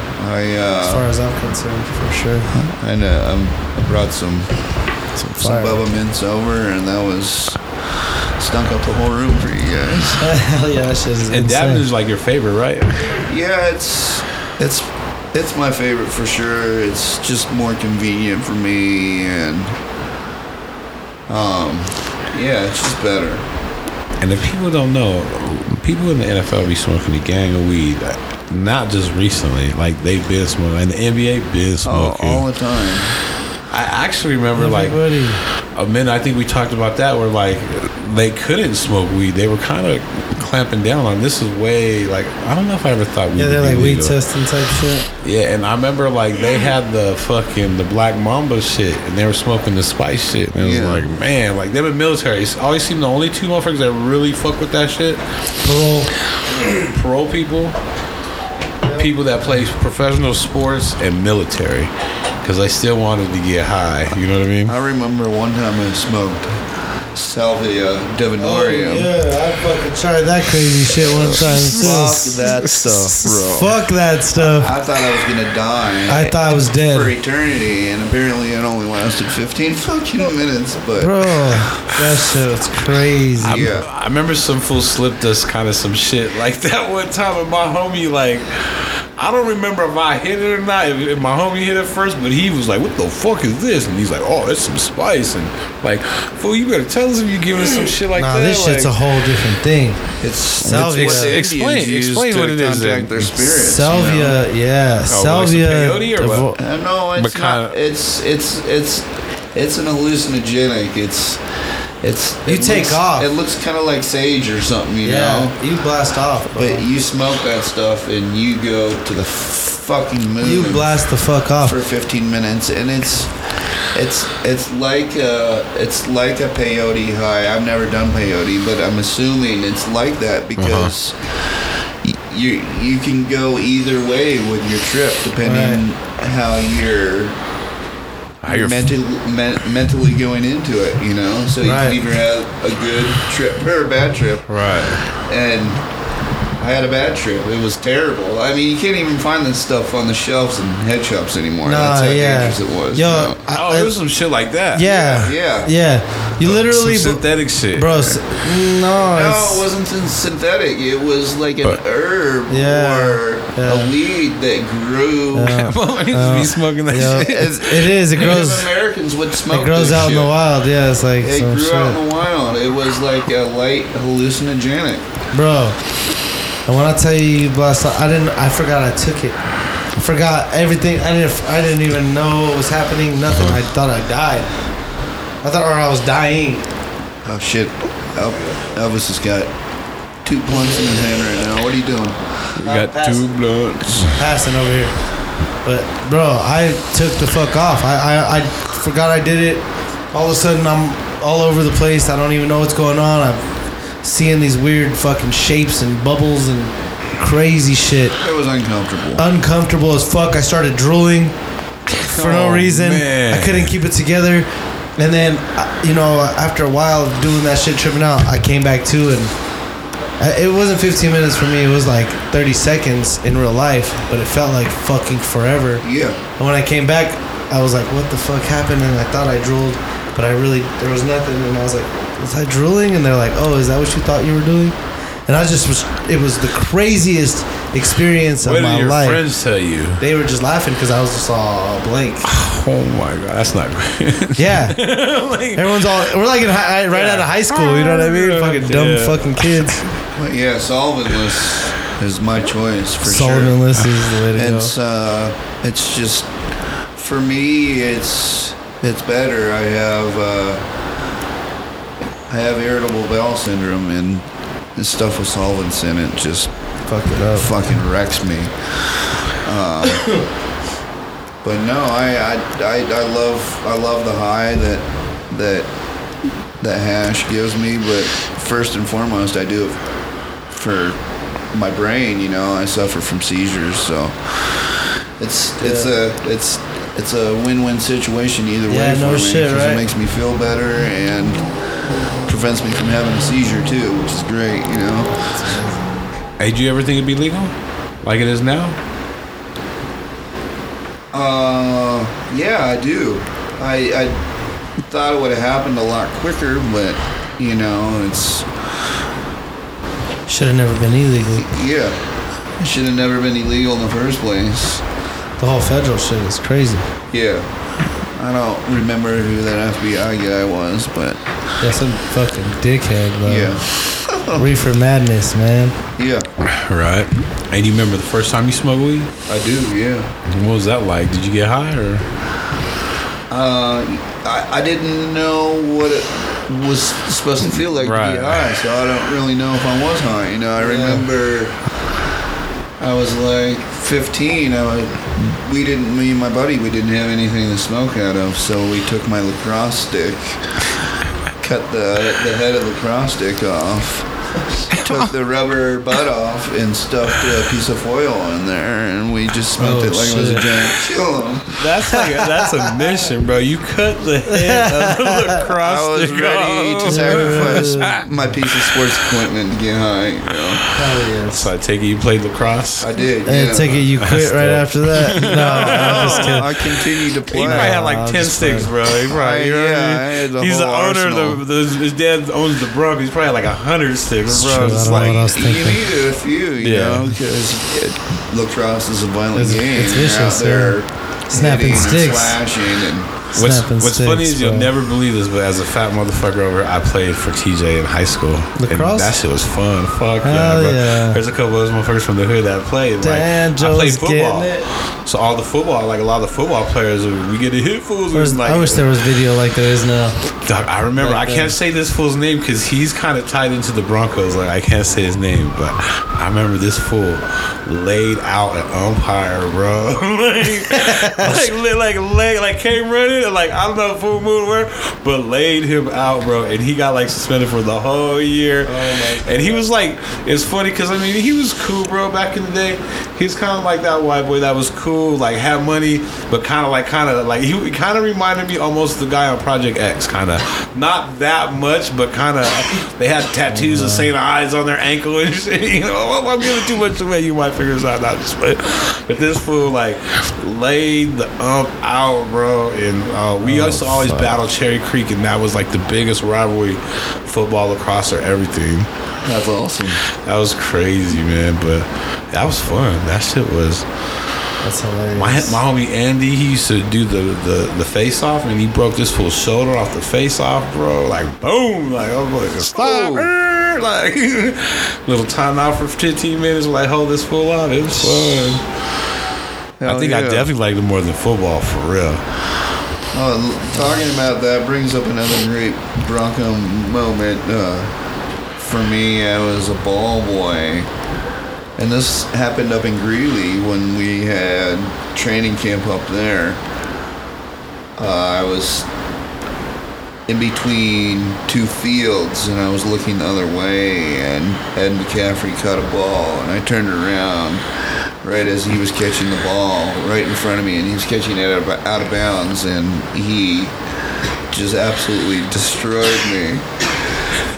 as far as I'm concerned, for sure. I know. I brought some Bubba Mints over, and that was stunk up the whole room for you guys. Hell yeah, that shit is insane. And Davender's like your favorite, right? Yeah, it's my favorite for sure. It's just more convenient for me, and yeah, it's just better. And if people don't know, people in the NFL be smoking a gang of weed, not just recently. Like, they've been smoking. And the NBA been smoking. All the time. I actually remember, I think we talked about that, where, like, they couldn't smoke weed. They were kind of clamping down on this is way, like, I don't know if I ever thought weed. Yeah, they're like weed testing type shit. Yeah, and I remember, like, they had the Black Mamba shit, and they were smoking the spice shit. And it was like, man, like, they were military. It's always seemed the only two motherfuckers that really fuck with that shit. Parole people. Yep. People that play professional sports and military. Because I still wanted to get high. You know what I mean? I remember one time I smoked Salvia divinorium. Oh, yeah, I fucking tried that crazy shit one time. Fuck that stuff, bro. Fuck that stuff. I thought I was gonna die. I thought I was dead for eternity, and apparently it only lasted 15 fucking minutes. But bro, that shit was crazy. I remember some fool slipped us kind of some shit like that one time, and my homie like. I don't remember if I hit it or not, if my homie hit it first, but he was like, what the fuck is this? And he's like, oh, it's some spice. And like, fool, you better tell us if you give us some shit like that. Nah, this shit's a whole different thing. It's salvia. Explain what it is. Their spirits, salvia, you know? Yeah. Oh, salvia. Peyote or what? No, it's not. It's an hallucinogenic. It's It takes off. It looks kind of like sage or something, you know? You blast off. But you smoke that stuff and you go to the fucking moon. You blast the fuck off for 15 minutes, and it's like a peyote high. I've never done peyote, but I'm assuming it's like that because you can go either way with your trip depending how you're. Mentally going into it, you know? So you can either have a good trip or a bad trip. Right. And I had a bad trip. It was terrible. I mean, you can't even find this stuff on the shelves and head shops anymore. No, that's how dangerous it was. Yo, you know? It was some shit like that. Yeah. You literally... Some synthetic shit. Bro, no, it wasn't synthetic. It was like an herb or a lead that grew. I used to be smoking that shit. It is. It grows. Native Americans would smoke it. Grows out in the wild. Yeah, it's like it grew out in the wild. It was like a light hallucinogenic. Bro, and when I tell you blast off, I forgot I took it. I forgot everything. I didn't even know what was happening. Nothing. I thought I died. I was dying. Oh shit! Elvis has got 2 blunts in his hand right now. What are you doing? We got passing. 2 blunts. Passing over here. But bro, I took the fuck off. I forgot I did it. All of a sudden, I'm all over the place. I don't even know what's going on. I'm seeing these weird fucking shapes and bubbles and crazy shit. It was uncomfortable. Uncomfortable as fuck. I started drooling for no reason. Man. I couldn't keep it together. And then, you know, after a while of doing that shit, tripping out, I came back to it. It wasn't 15 minutes for me. It was like 30 seconds in real life, but it felt like fucking forever. Yeah. And when I came back, I was like, what the fuck happened? And I thought I drooled, but there was nothing. And I was like, was I drooling? And they're like, oh, is that what you thought you were doing? And I just was, it was the craziest experience of my life. What did your friends tell you? They were just laughing because I was just all blank. Oh my god, that's not great. Yeah. Everyone's all, we're like out of high school, you know what I mean? Fucking dumb fucking kids. Yeah, solventless is my choice for sure. Solventless is the way to go. It's just, for me, it's better. I have irritable bowel syndrome, and this stuff with solvents in it just fucking wrecks me. But no, I love the high that hash gives me. But first and foremost, I do it for my brain. You know, I suffer from seizures, so it's a win-win situation either way for me. Because it makes me feel better and prevents me from having a seizure too, which is great. You know. Hey, do you ever think it'd be legal, like it is now? Yeah, I do. I thought it would have happened a lot quicker, but you know, it's should have never been illegal. Yeah, it should have never been illegal in the first place. The whole federal shit is crazy. Yeah, I don't remember who that FBI guy was, but yeah, some fucking dickhead. Bro. Yeah, reefer madness, man. Yeah, right. Hey, do you remember the first time you smoked weed? I do, yeah. What was that like? Did you get high or? I didn't know what it was supposed to feel like to be high, so I don't really know if I was high. You know, I remember I was like 15. Me and my buddy, we didn't have anything to smoke out of, so we took my lacrosse stick, cut the head of the lacrosse stick off. Took the rubber butt off and stuffed a piece of foil in there, and we just smoked it like it was a giant kiln. That's a mission, bro. You cut the head of the lacrosse stick. I was ready to sacrifice my piece of sports equipment to get high. You know? So I take it you played lacrosse. I did. And take it you quit right after that. No, I'm just kidding. I continued to play. He probably had like 10 sticks, bro. He probably, he's the owner. His dad owns the Brook. He's probably had like 100 sticks. Bro, it's like, you need a few, you know, because lacrosse is a violent game. It's vicious, out there snapping sticks, slashing, and What's funny is you'll never believe this, but as a fat motherfucker over, I played for TJ in high school. Lacrosse? And that shit was fun. Fuck hell yeah, bro. Yeah. There's a couple of those motherfuckers from the hood that played. Damn, like, I played football. So all the football, like a lot of the football players, we get to hit fools. Like, I wish there was video like there is now. I remember. Like I can't say this fool's name because he's kind of tied into the Broncos. Like I can't say his name, but I remember this fool laid out an umpire, bro. like came running and like I don't know fool mood where, but laid him out, bro. And he got like suspended for the whole year. Oh my God. And he was like, it's funny because I mean he was cool, bro. Back in the day, he's kind of like that white boy that was cool, like had money, but kind of like he kind of reminded me almost the guy on Project X, kind of not that much, but kind of they had tattoos of St. Ives on their ankle and shit. You know, I'm giving too much away. You might figure this out, but this fool like laid the ump out, bro. And we used to always battle Cherry Creek, and that was like the biggest rivalry, football, lacrosse, or everything. That's awesome. That was crazy, man. But that was fun. That shit was. That's hilarious. My homie Andy, he used to do the face off, and he broke this fool's shoulder off the face off, bro. Like boom, like I'm like stop, like little timeout for 15 minutes. Like hold this fool out. It was fun. Hell I think yeah. I definitely liked it more than football for real. Talking about that brings up another great Bronco moment. For me, I was a ball boy. And this happened up in Greeley when we had training camp up there. I was in between two fields, and I was looking the other way, and Ed McCaffrey caught a ball, and I turned around right as he was catching the ball right in front of me, and he was catching it out of bounds, and he just absolutely destroyed me.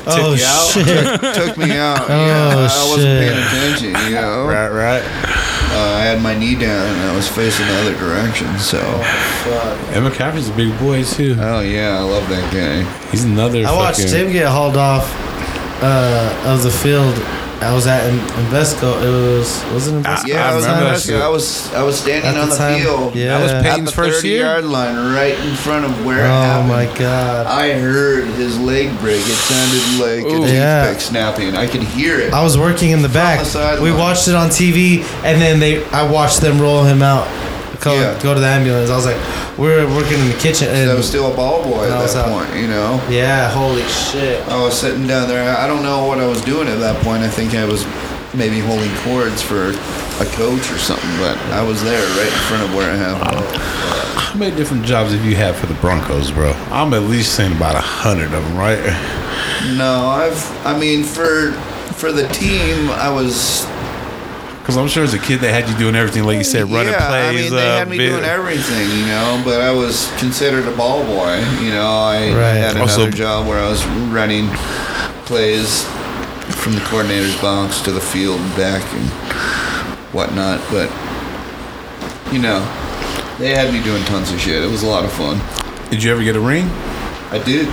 Oh, shit. Took me out. Oh, yeah, I wasn't paying attention, you know. Right. I had my knee down, and I was facing the other direction, so. And McCaffrey's a big boy, too. Oh, yeah, I love that guy. He's another I watched him get hauled off of the field. I was at Invesco. It was Invesco. Yeah, I was at Invesco. I was standing on the field. Yeah, I was Peyton's first year. At the 30-yard line, right in front of where it happened. Oh my God! I heard his leg break. It sounded like a toothpick snapping. I could hear it. I was working in the back. We watched it on TV, and then I watched them roll him out. Go to the ambulance. I was like, we're working in the kitchen. And I was still a ball boy at that point, you know? Yeah, holy shit. I was sitting down there. I don't know what I was doing at that point. I think I was maybe holding cords for a coach or something, but I was there right in front of where I happened. How many different jobs have you had for the Broncos, bro? I'm at least saying about 100 of them, right? No, for the team, I was... Because I'm sure as a kid they had you doing everything, like you said, running plays. Yeah, I mean, they had me doing everything, you know, but I was considered a ball boy. You know, I had another job where I was running plays from the coordinator's box to the field and back and whatnot. But, you know, they had me doing tons of shit. It was a lot of fun. Did you ever get a ring? I did.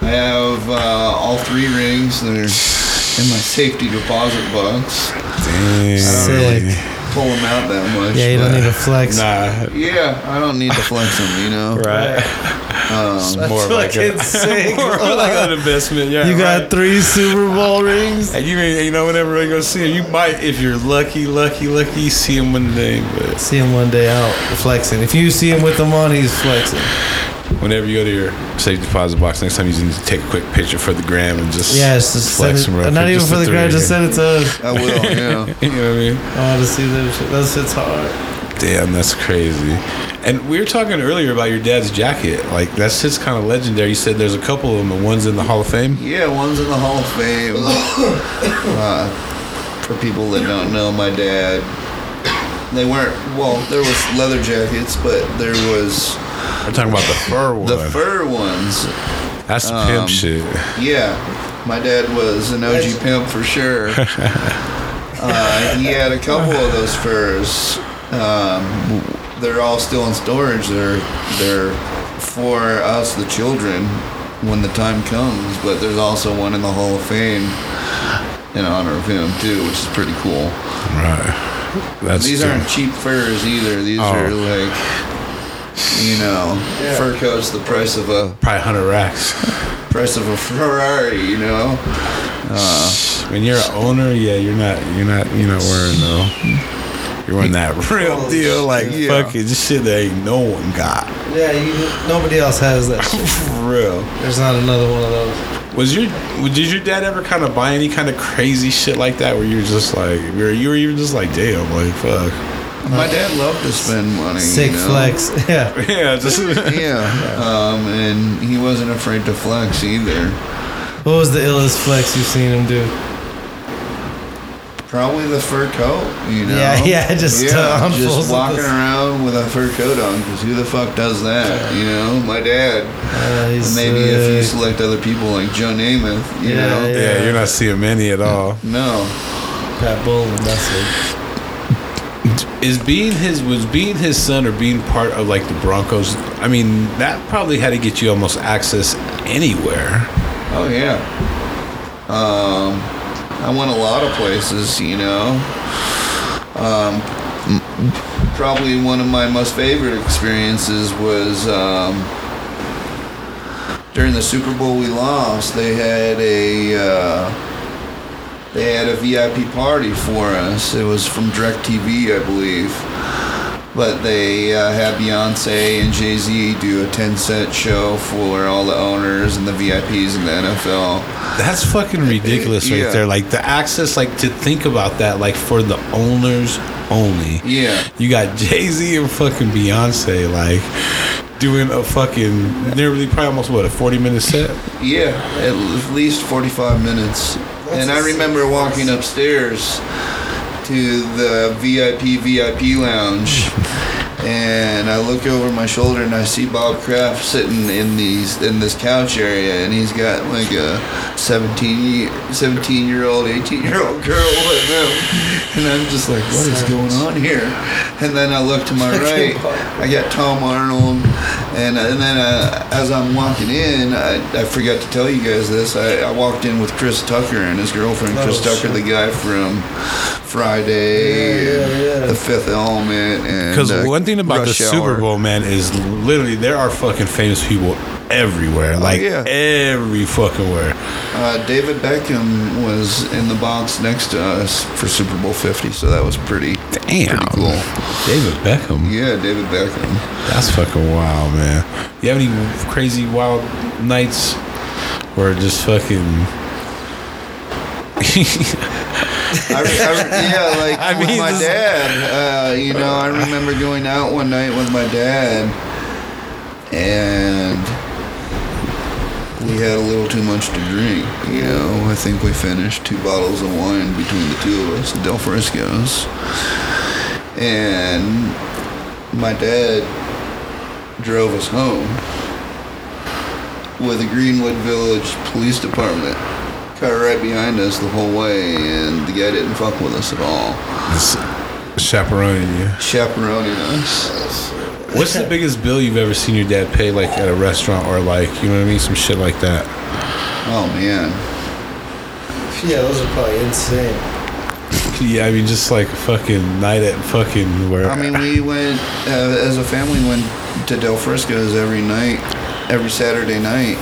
I have all three rings. There's... in my safety deposit box. Dang. I don't really pull them out that much. Yeah, you don't need to flex. Nah. Yeah, I don't need to flex them, you know? Right. It's more like an investment. Yeah, you got three Super Bowl rings? And you know, whenever you go see them, you might, if you're lucky, see them one day. But. See them one day out, flexing. If you see him with them on, he's flexing. Whenever you go to your safety deposit box, next time you need to take a quick picture for the gram and just flex them. Not even for the gram, just send it to us. I will, yeah. You know what I mean? I want to see that shit. That shit's hard. Damn, that's crazy. And we were talking earlier about your dad's jacket. Like, that shit's kind of legendary. You said there's a couple of them. The one's in the Hall of Fame? Yeah, one's in the Hall of Fame. For people that don't know, my dad, they weren't, there was leather jackets, but there was... I'm talking about the fur ones. The fur ones. That's pimp shit. Yeah. My dad was an OG pimp for sure. He had a couple of those furs. They're all still in storage. They're for us, the children, when the time comes. But there's also one in the Hall of Fame in honor of him, too, which is pretty cool. Right. These aren't cheap furs either. These are like... you know, fur coat's the price of a... Probably 100 racks. Price of a Ferrari, you know. When you're an owner, you're not wearing though. You're wearing that real deal, fucking shit that ain't no one got. Yeah, nobody else has that. For real. There's not another one of those. Did your dad ever kind of buy any kind of crazy shit like that where you're just like, you were even just like, damn, like, fuck. My dad loved to spend money. Sick, you know? Flex. Yeah. Yeah. Just, yeah. And he wasn't afraid to flex either. What was the illest flex you've seen him do? Probably the fur coat, you know? Yeah, just walking around with a fur coat on, because who the fuck does that, you know? My dad. Maybe if you select other people like Joe Namath, you know? Yeah, you're not seeing many at all. No. Pat Bowlen, that's it. Was being his son or being part of like the Broncos, I mean, that probably had to get you almost access anywhere. Oh yeah. I went a lot of places, you know. Probably one of my most favorite experiences was during the Super Bowl we lost. They had a VIP party for us. It was from DirecTV, I believe. But they had Beyonce and Jay-Z do a 10-set show for all the owners and the VIPs in the NFL. That's fucking ridiculous right there. Like, the access, like, to think about that, like, for the owners only. Yeah. You got Jay-Z and fucking Beyonce, like... doing a fucking nearly probably almost a 40-minute set. Yeah, at least 45 minutes. And I remember walking upstairs to the VIP lounge, and I look over my shoulder and I see Bob Kraft sitting in this couch area, and he's got like a 17-year-old, 18-year-old girl with him, and I'm just like, what is going on here? And then I look to my right, I got Tom Arnold, and then as I'm walking in, I forgot to tell you guys this, I walked in with Chris Tucker and his girlfriend. Chris Tucker, the guy from Friday, The Fifth Element, and because one thing about the Super Bowl, man, is literally there are fucking famous people everywhere, every fucking where. David Beckham was in the box next to us for Super Bowl 50, so that was pretty cool. David Beckham? Yeah, David Beckham. That's fucking wild, man. You have any crazy wild nights where just fucking... with my dad, I remember going out one night with my dad, and we had a little too much to drink. You know, I think we finished 2 bottles of wine between the two of us, Del Frisco's, and my dad drove us home with the Greenwood Village Police Department car right behind us the whole way, and the guy didn't fuck with us at all. Chaperoning us. What's the biggest bill you've ever seen your dad pay, like at a restaurant or like, you know what I mean, some shit like that? Oh man, yeah, those are probably insane. Yeah, I mean, just like fucking night at fucking where. I mean, we went as a family, went to Del Frisco's every Saturday night.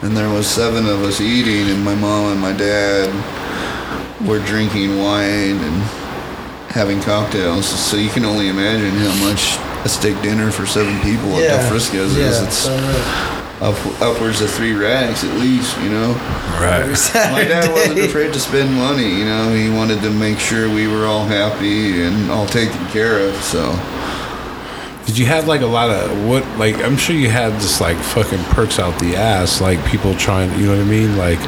And there was 7 of us eating, and my mom and my dad were drinking wine and having cocktails. So you can only imagine how much a steak dinner for 7 people at Del Frisco's is. It's upwards of 3 racks at least, you know? Right. My dad wasn't afraid to spend money, you know? He wanted to make sure we were all happy and all taken care of, so... Did you have like a lot of I'm sure you had just like fucking perks out the ass, like people trying, you know what I mean, like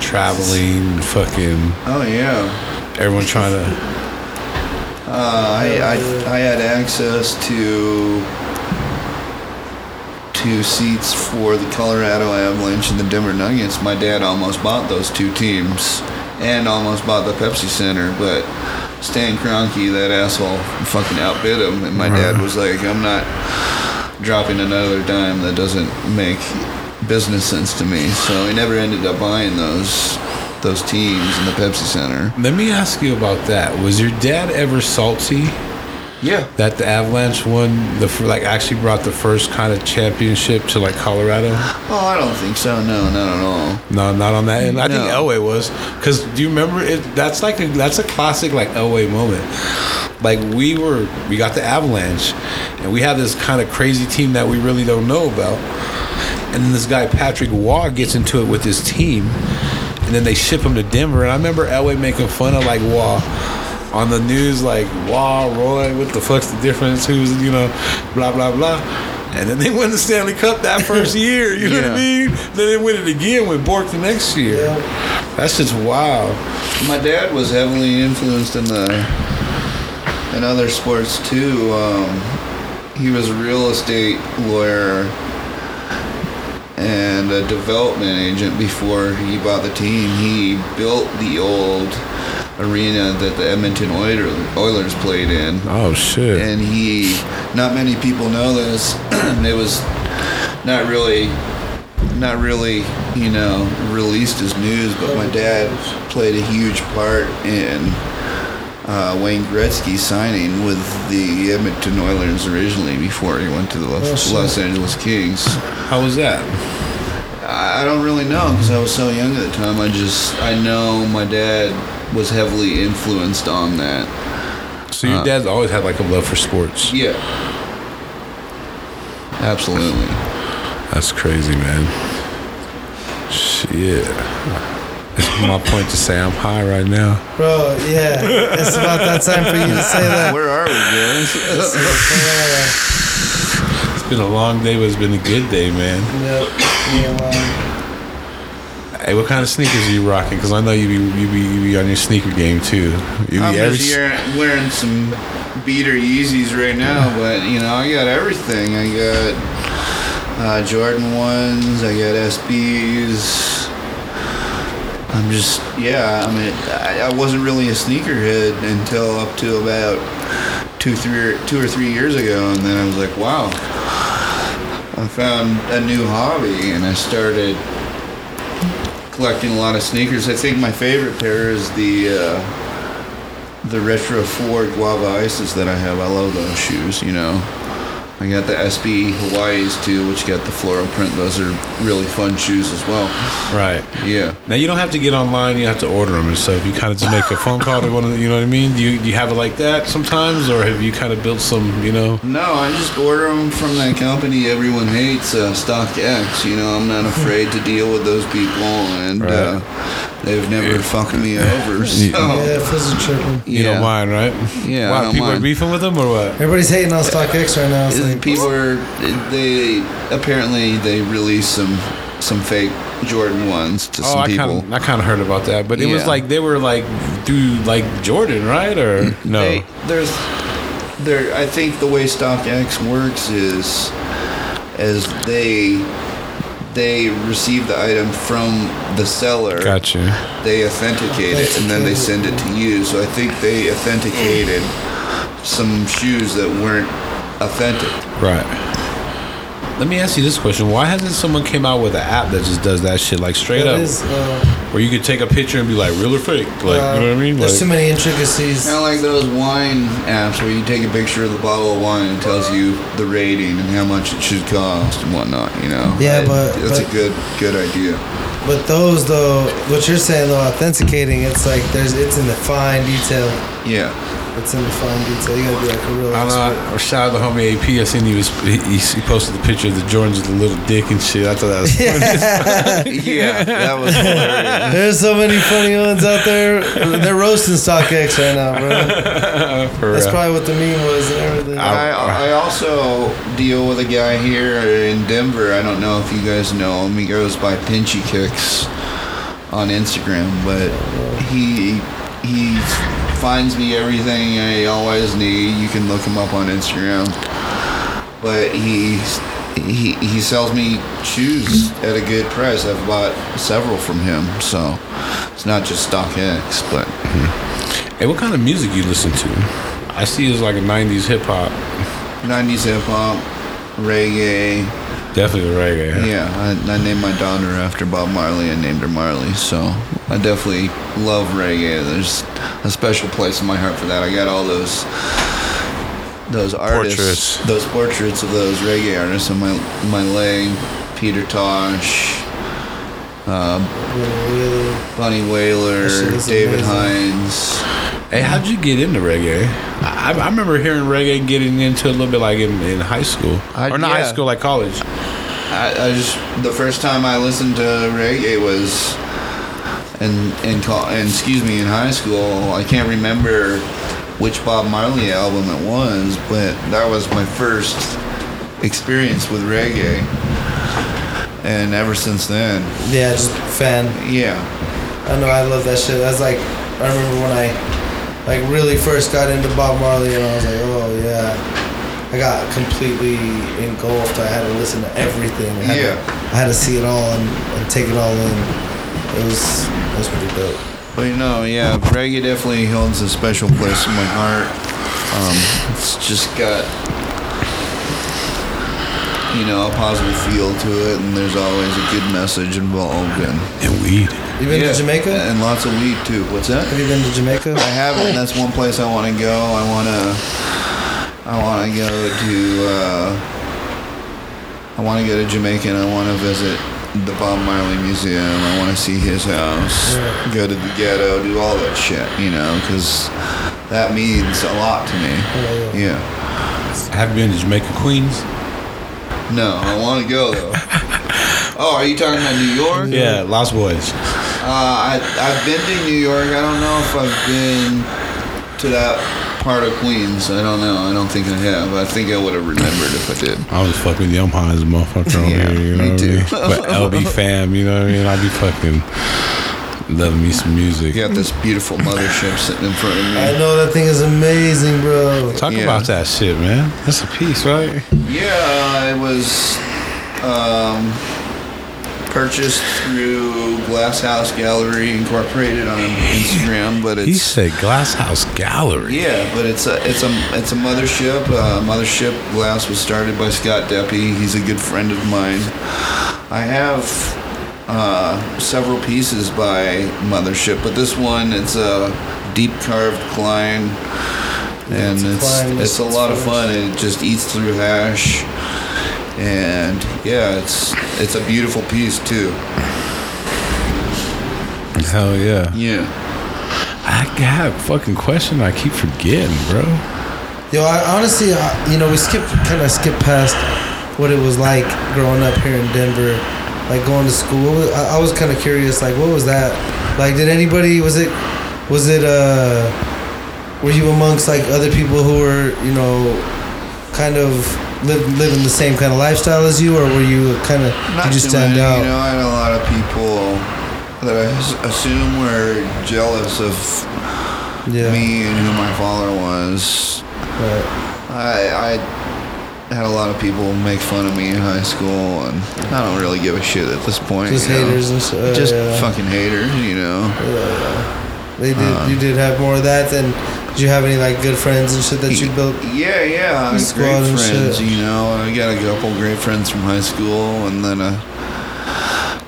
traveling, fucking. Oh yeah. Everyone trying to. I had access to seats for the Colorado Avalanche and the Denver Nuggets. My dad almost bought those 2 teams and almost bought the Pepsi Center, but. Stan Kroenke, that asshole, fucking outbid him, and my dad was like, I'm not dropping another dime. That doesn't make business sense to me. So he never ended up buying those teams in the Pepsi Center. Let me ask you about that. Was your dad ever salty? Yeah. That the Avalanche won, actually brought the first kind of championship to, Colorado? Oh, I don't think so. No, not at all. No, not on that end. I think Elway was. Because do you remember it? That's, that's a classic, Elway moment. We got the Avalanche, and we have this kind of crazy team that we really don't know about. And then this guy, Patrick Waugh, gets into it with his team, and then they ship him to Denver. And I remember Elway making fun of, Waugh. On the news, wow, Roy, what the fuck's the difference? Who's, blah, blah, blah. And then they win the Stanley Cup that first year, you know what I mean? Then they win it again with Bork the next year. Yeah. That's just wild. My dad was heavily influenced in other sports, too. He was a real estate lawyer and a development agent before he bought the team. He built the old arena that the Edmonton Oilers played in. Oh shit. And he, not many people know this, it was not really released as news, but my dad played a huge part in Wayne Gretzky's signing with the Edmonton Oilers originally before he went to the Los Angeles Kings. How was that? I don't really know because I was so young at the time. I know my dad was heavily influenced on that. So your dad's always had a love for sports. Yeah. Absolutely. That's crazy, man. Shit. It's my point to say I'm high right now. Bro, yeah. It's about that time for you to say that. Where are we, guys? It's been a long day, but it's been a good day, man. Yep. Hey, what kind of sneakers are you rocking? Because I know you be on your sneaker game too. I'm just wearing some beater Yeezys right now, but I got everything. I got Jordan 1s. I got SBs. I'm just I wasn't really a sneakerhead until up to about two or three years ago, and then I was like, wow, I found a new hobby, and I started collecting a lot of sneakers. I think my favorite pair is the Retro 4 Guava Ices that I have. I love those shoes, I got the SB Hawaiis too, which got the floral print. Those are really fun shoes as well. Right. Yeah. Now you don't have to get online. You have to order them. And so if you kind of just make a phone call to one of the, you know what I mean? Do you have it like that sometimes? Or have you kind of built some, No, I just order them from that company everyone hates, StockX. I'm not afraid to deal with those people. And right. They've never fucked me over. So. Yeah, fizzle chicken. You don't mind, right? Yeah, wow, I don't mind. Are beefing with them or what? Everybody's hating on StockX right now. So people are... They released some fake Jordan 1s to some people. I kind of heard about that. But it was they were through Jordan, right? Or no? I think the way StockX works is as they receive the item from the seller. Gotcha. They authenticate it, and then they send it to you. So I think they authenticated some shoes that weren't authentic. Right. Let me ask you this question. Why hasn't someone came out with an app that just does that shit straight up? Where you could take a picture and be real or fake? You know what I mean? There's too many intricacies. Kind of like those wine apps where you take a picture of the bottle of wine and it tells you the rating and how much it should cost and whatnot, Yeah, but that's a good idea. But those, though, what you're saying, though, authenticating, it's it's in the fine detail. Yeah. It's in the fine detail. You gotta be a real expert. Shout out to homie AP. I seen he posted the picture of the Jordans with the little dick and shit. I thought that was funny. Yeah, that was hilarious. There's so many funny ones out there. They're roasting StockX right now, bro. For that's real. Probably what the meme was and everything. I also deal with a guy here in Denver. I don't know if you guys know him. He goes by Pinchy Kicks on Instagram, but he finds me everything I always need. You can look him up on Instagram. But he sells me shoes at a good price. I've bought several from him, so it's not just StockX. But hey, what kind of music you listen to? I see it's a '90s hip hop. '90s hip hop, reggae. Definitely reggae. Yeah, I named my daughter after Bob Marley. I named her Marley, so I definitely love reggae. There's a special place in my heart for that. I got all those those artists, those portraits of those reggae artists on my leg, Peter Tosh, Bunny Wailer, David Hines. Hey, how'd you get into reggae? I remember hearing reggae, getting into it a little bit like in high school, high school, like college. I just, the first time I listened to reggae was in high school. I can't remember which Bob Marley album it was, but that was my first experience with reggae. And ever since then, yeah, just fan. Yeah, I know, I love that shit. That's like, I remember when I like really first got into Bob Marley, and I was like, oh yeah, I got completely engulfed. I had to listen to everything. I had to see it all and take it all in. It was pretty dope. But you know, yeah, reggae definitely holds a special place in my heart. It's just got, you know, a positive feel to it, and there's always a good message involved. And weed. You been to Jamaica? And lots of weed too. What's that? Have you been to Jamaica? I haven't. That's one place I want to go. I want to go to Jamaica, and I want to visit the Bob Marley Museum. I want to see his house, go to the ghetto, do all that shit, you know, because that means a lot to me. Yeah. Have you been to Jamaica, Queens? No, I want to go though. Oh, are you talking about New York? Yeah, Lost Boys. I've been to New York. I don't know if I've been to that part of Queens. I don't know. I don't think I have. I think I would have remembered if I did. I was fucking the umpires, motherfucker. Yeah, over here, you know, me too. But LB fam, you know what I mean? I'd be fucking loving me some music. You got this beautiful mothership sitting in front of me. I know, that thing is amazing, bro. Talk about that shit, man. That's a piece, right? Yeah, it was purchased through Glasshouse Gallery Incorporated on Instagram, but it's... He said Glasshouse Gallery. Yeah, but it's a mothership. Mothership Glass was started by Scott Deppy. He's a good friend of mine. I have several pieces by Mothership, but this one, it's a deep carved Klein, and it's a lot of fun. It just eats through hash. And yeah, it's a beautiful piece too. Hell yeah. Yeah. I got a fucking question I keep forgetting, bro. Yo, we skipped past what it was like growing up here in Denver, like going to school. I was kind of curious, like, what was that? Like, did anybody, were you amongst like other people who were, you know, kind of living the same kind of lifestyle as you, or were you kind of, did you stand out? You know, I had a lot of people that I assume were jealous of me and who my father was. Right. I had a lot of people make fun of me in high school, and I don't really give a shit at this point. Just haters and stuff. Just fucking haters, you know. Yeah. They did. You did have more of that than... Did you have any like good friends and shit that you built? Yeah, I had great friends, you know. I got a couple great friends from high school, and then a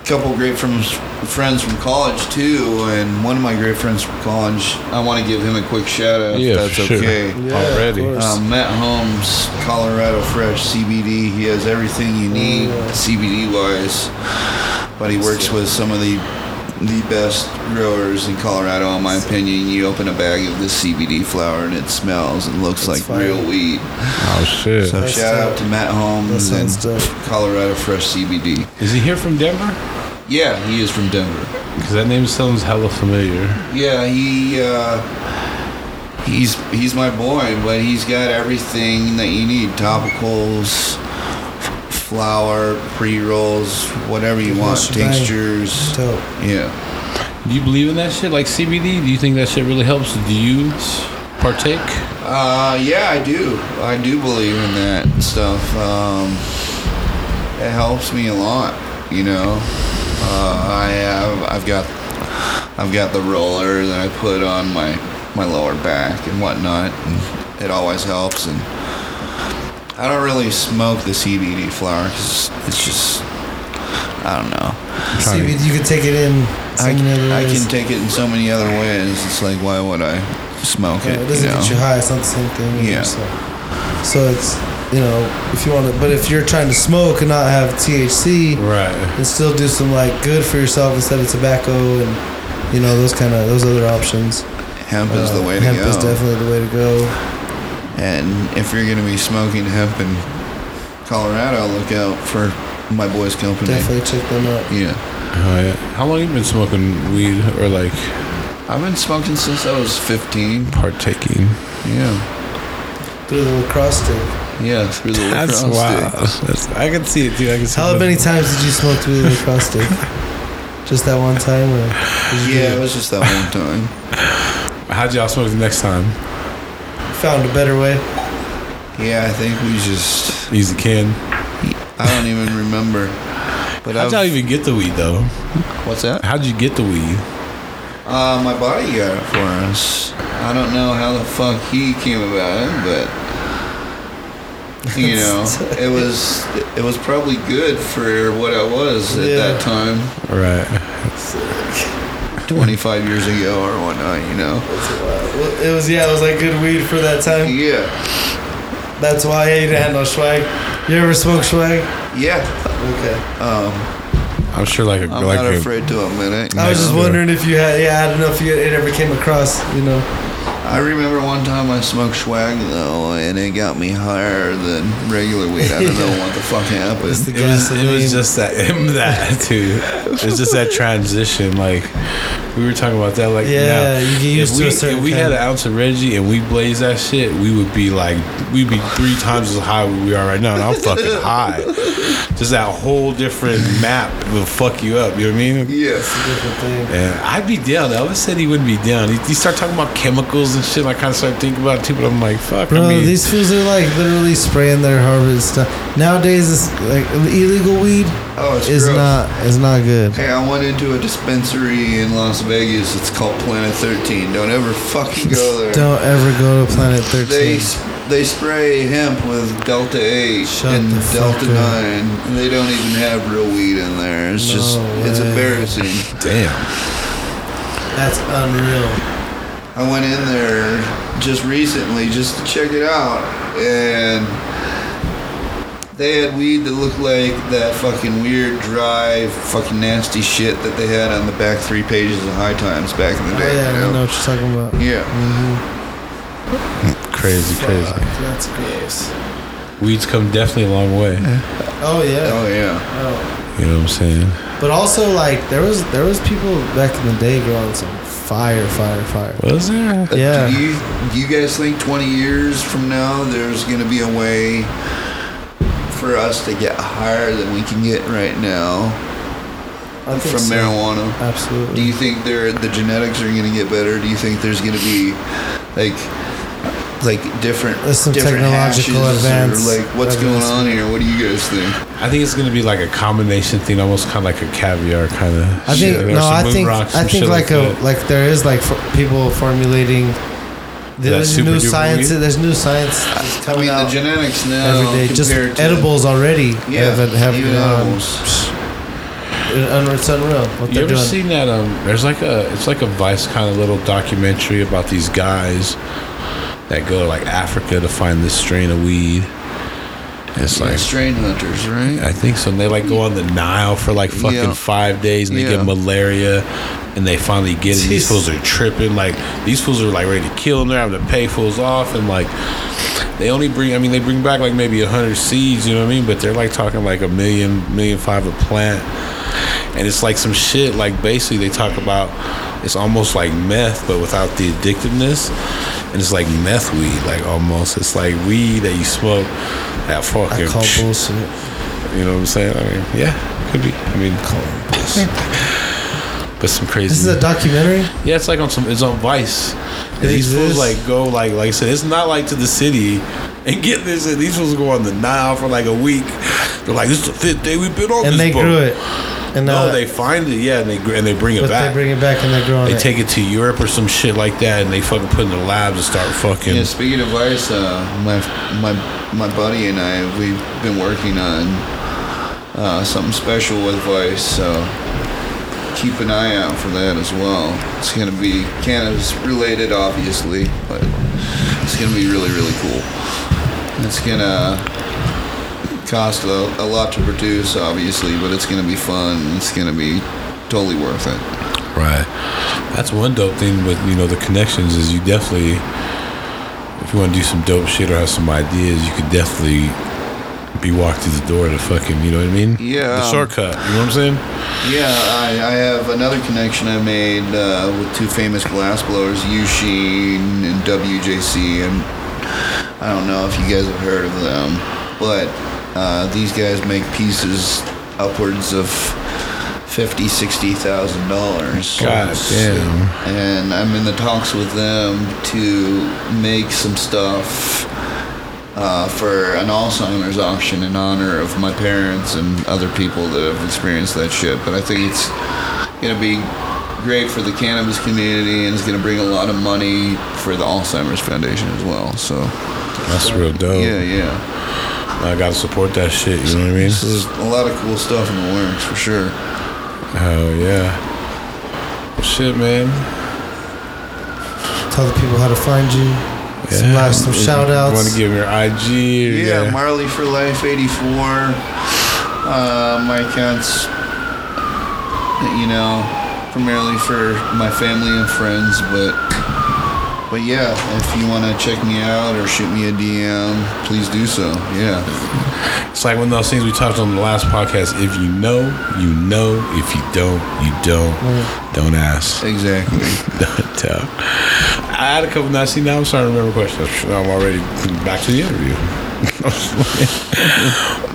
couple great friends from college too. And one of my great friends from college, I want to give him a quick shout out. Yeah, if that's okay. Yeah, already. Matt Holmes, Colorado Fresh CBD. He has everything you need CBD wise, but he works with some of the best growers in Colorado, in my opinion. You open a bag of this CBD flower and it smells and looks like real weed. Oh shit! So shout out to Matt Holmes and Colorado Fresh CBD. Is he here from Denver? Yeah, he is from Denver. Because that name sounds hella familiar. Yeah, he's my boy, but he's got everything that you need: topicals, flour, pre-rolls, whatever you want, textures. Dope. Yeah. Do you believe in that shit, like CBD? Do you think that shit really helps? Do you partake? Yeah, I do. I do believe in that stuff. It helps me a lot, you know. I've got the roller that I put on my lower back and whatnot, and it always helps. And I don't really smoke the CBD flower because it's just, I don't know. CBD, you can take it in so many other ways. I can take it in so many other ways. It's like, why would I smoke it? It doesn't get you high. It's not the same thing. Yeah. Yourself. So it's, you know, if you want to, but if you're trying to smoke and not have THC, right, and still do some like good for yourself instead of tobacco and, you know, those kind of, those other options. Hemp is the way to go. Hemp is definitely the way to go. And if you're going to be smoking hemp in Colorado, look out for My Boys Company. Definitely check them out. Yeah. Oh, yeah. How long have you been smoking weed, or like? I've been smoking since I was 15. Partaking. Yeah. Through the lacrosse stick. Yeah, through the lacrosse stick. That's wow. That's, I can see it, dude. I can see it. How many times did you smoke through the lacrosse stick? Just that one time? Or yeah, it was just that one time. How'd y'all smoke the next time? Found a better way. Yeah, I think we just use a can. I don't even remember. But how'd y'all even get the weed though? What's that? How'd you get the weed? My buddy got it for us. I don't know how the fuck he came about it, but you know, it was probably good for what I was at that time. Right. 25 years ago or whatnot, you know. It was like good weed for that time. Yeah. That's why you didn't have no swag. You ever smoke swag? Yeah. Okay. I'm sure like a... I'm like not afraid to admit it. I was just wondering if you had... Yeah, I don't know if it ever came across, you know. I remember one time I smoked swag though, and it got me higher than regular weed. I don't know what the fuck happened. It was just that too. It was just that transition. Like we were talking about that. Like yeah, now, you get used to a certain... If we had an ounce of Reggie and we blazed that shit, we would be like, we'd be 3 times as high as we are right now, and I'm fucking high. Just that whole different map will fuck you up. You know what I mean? Yeah, it's a different thing. And I'd be down. Elvis said he wouldn't be down. He started talking about chemicals and shit, and I kind of started thinking about it too, but I'm like, fuck. Bro, these fools are like literally spraying their harvest stuff. Nowadays, it's like illegal weed is not good. Hey, I went into a dispensary in Las Vegas. It's called Planet 13. Don't ever fucking go there. Don't ever go to Planet 13. They spray hemp with Delta 8 and Delta 9, and they don't even have real weed in there. It's it's embarrassing. Damn. That's unreal. I went in there just recently just to check it out, and they had weed that looked like that fucking weird, dry, fucking nasty shit that they had on the back 3 pages of High Times back in the day. Yeah, you know? I know what you're talking about. Yeah. Mm-hmm. Crazy. That's gross. Weed's come definitely a long way. Oh yeah. You know what I'm saying? But also, like, there was people back in the day growing some fire. Was there? Yeah. Do you guys think 20 years from now there's going to be a way for us to get higher than we can get right now from marijuana? Absolutely. Do you think the genetics are going to get better? Do you think there's going to be like different technological advances, or like what's going on here? What do you guys think? I think it's going to be like a combination thing, almost kind of like a caviar kind of. I think there is like people formulating. There's new science. There's new science coming out. The genetics now every day. Just edibles already. Yeah, have even edibles. It's unreal. You ever seen that? There's like it's like a Vice kind of little documentary about these guys that go to like Africa to find this strain of weed. It's like strain hunters, right? I think so. And they like go on the Nile for like fucking 5 days, and they get malaria, and they finally get it. And these fools are tripping. Like these fools are like ready to kill, and they're having to pay fools off. And like they only bring back like maybe 100 seeds, you know what I mean? But they're like talking like 1.5 million a plant. And it's like some shit, like basically they talk about, it's almost like meth, but without the addictiveness. And it's like meth weed, like almost. It's like weed that you smoke that fucking... I call bullshit. You know what I'm saying? I mean, yeah, could be. I mean, call it bullshit. But some crazy... This is a documentary? Yeah, it's like on some... It's on Vice. And these fools like go like I said, it's not like to the city. And get this, and these fools go on the Nile for like a week. They're like, this is the 5th day we've been on this boat. And they grew it. And no, they find it, yeah, and they bring it back. They bring it back and they grow it. They take it to Europe or some shit like that, and they fucking put it in the labs and start fucking... Yeah, speaking of Vice, my buddy and I, we've been working on something special with Vice, so keep an eye out for that as well. It's going to be cannabis related, obviously, but it's going to be really, really cool. It's going to cost a lot to produce, obviously, but it's going to be fun. It's going to be totally worth it. Right. That's one dope thing with, you know, the connections is you definitely, if you want to do some dope shit or have some ideas, you could definitely be walked through the door to fucking, you know what I mean? Yeah. The shortcut, you know what I'm saying? Yeah, I have another connection I made with two famous glassblowers, Yushin and WJC, and I don't know if you guys have heard of them, but these guys make pieces upwards of $50,000-$60,000. God damn. And I'm in the talks with them to make some stuff for an Alzheimer's auction in honor of my parents and other people that have experienced that shit. But I think it's going to be great for the cannabis community, and it's going to bring a lot of money for the Alzheimer's Foundation as well. So that's real dope. Yeah, yeah. I got to support that shit, you know what I mean? So there's a lot of cool stuff in the works, for sure. Oh, yeah. Shit, man. Tell the people how to find you. Yeah. Some shout-outs. Want to give them your IG? Yeah, Marley for Life 84. My account's, you know, primarily for my family and friends, but yeah, if you want to check me out or shoot me a DM, please do so. Yeah. It's like one of those things we talked on the last podcast. If you know, you know. If you don't, you don't. Don't ask. Exactly. Don't tell. I had a couple nights. See, now I'm starting to remember questions. I'm already back to the interview.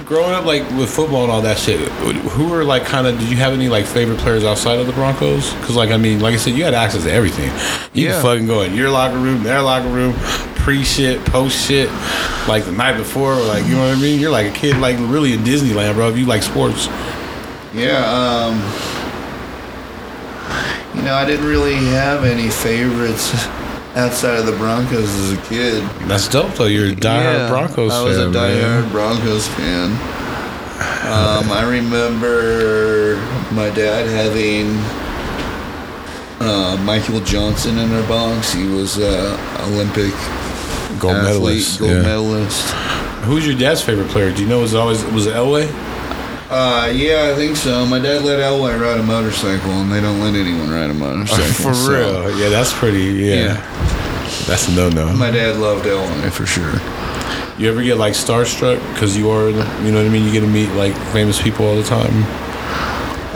Growing up, like, with football and all that shit, who were, like, kind of, did you have any, like, favorite players outside of the Broncos? Because, like, I mean, like I said, you had access to everything. You could fucking go in your locker room, their locker room, pre-shit, post-shit, like, the night before, or, like, you know what I mean? You're, like, a kid, like, really in Disneyland, bro, if you like sports. Yeah, you know, I didn't really have any favorites outside of the Broncos as a kid. That's dope, though. You're a diehard Broncos fan. I was a diehard Broncos fan. I remember my dad having Michael Johnson in our box. He was Olympic gold medalist. Gold medalist. Who's your dad's favorite player? Do you know? Was it Elway? Yeah, I think so. My dad let Elway ride a motorcycle, and they don't let anyone ride a motorcycle. For real? Yeah, that's pretty, That's a no-no. My dad loved Elway, for sure. You ever get, like, starstruck? Because you are, you know what I mean? You get to meet, like, famous people all the time.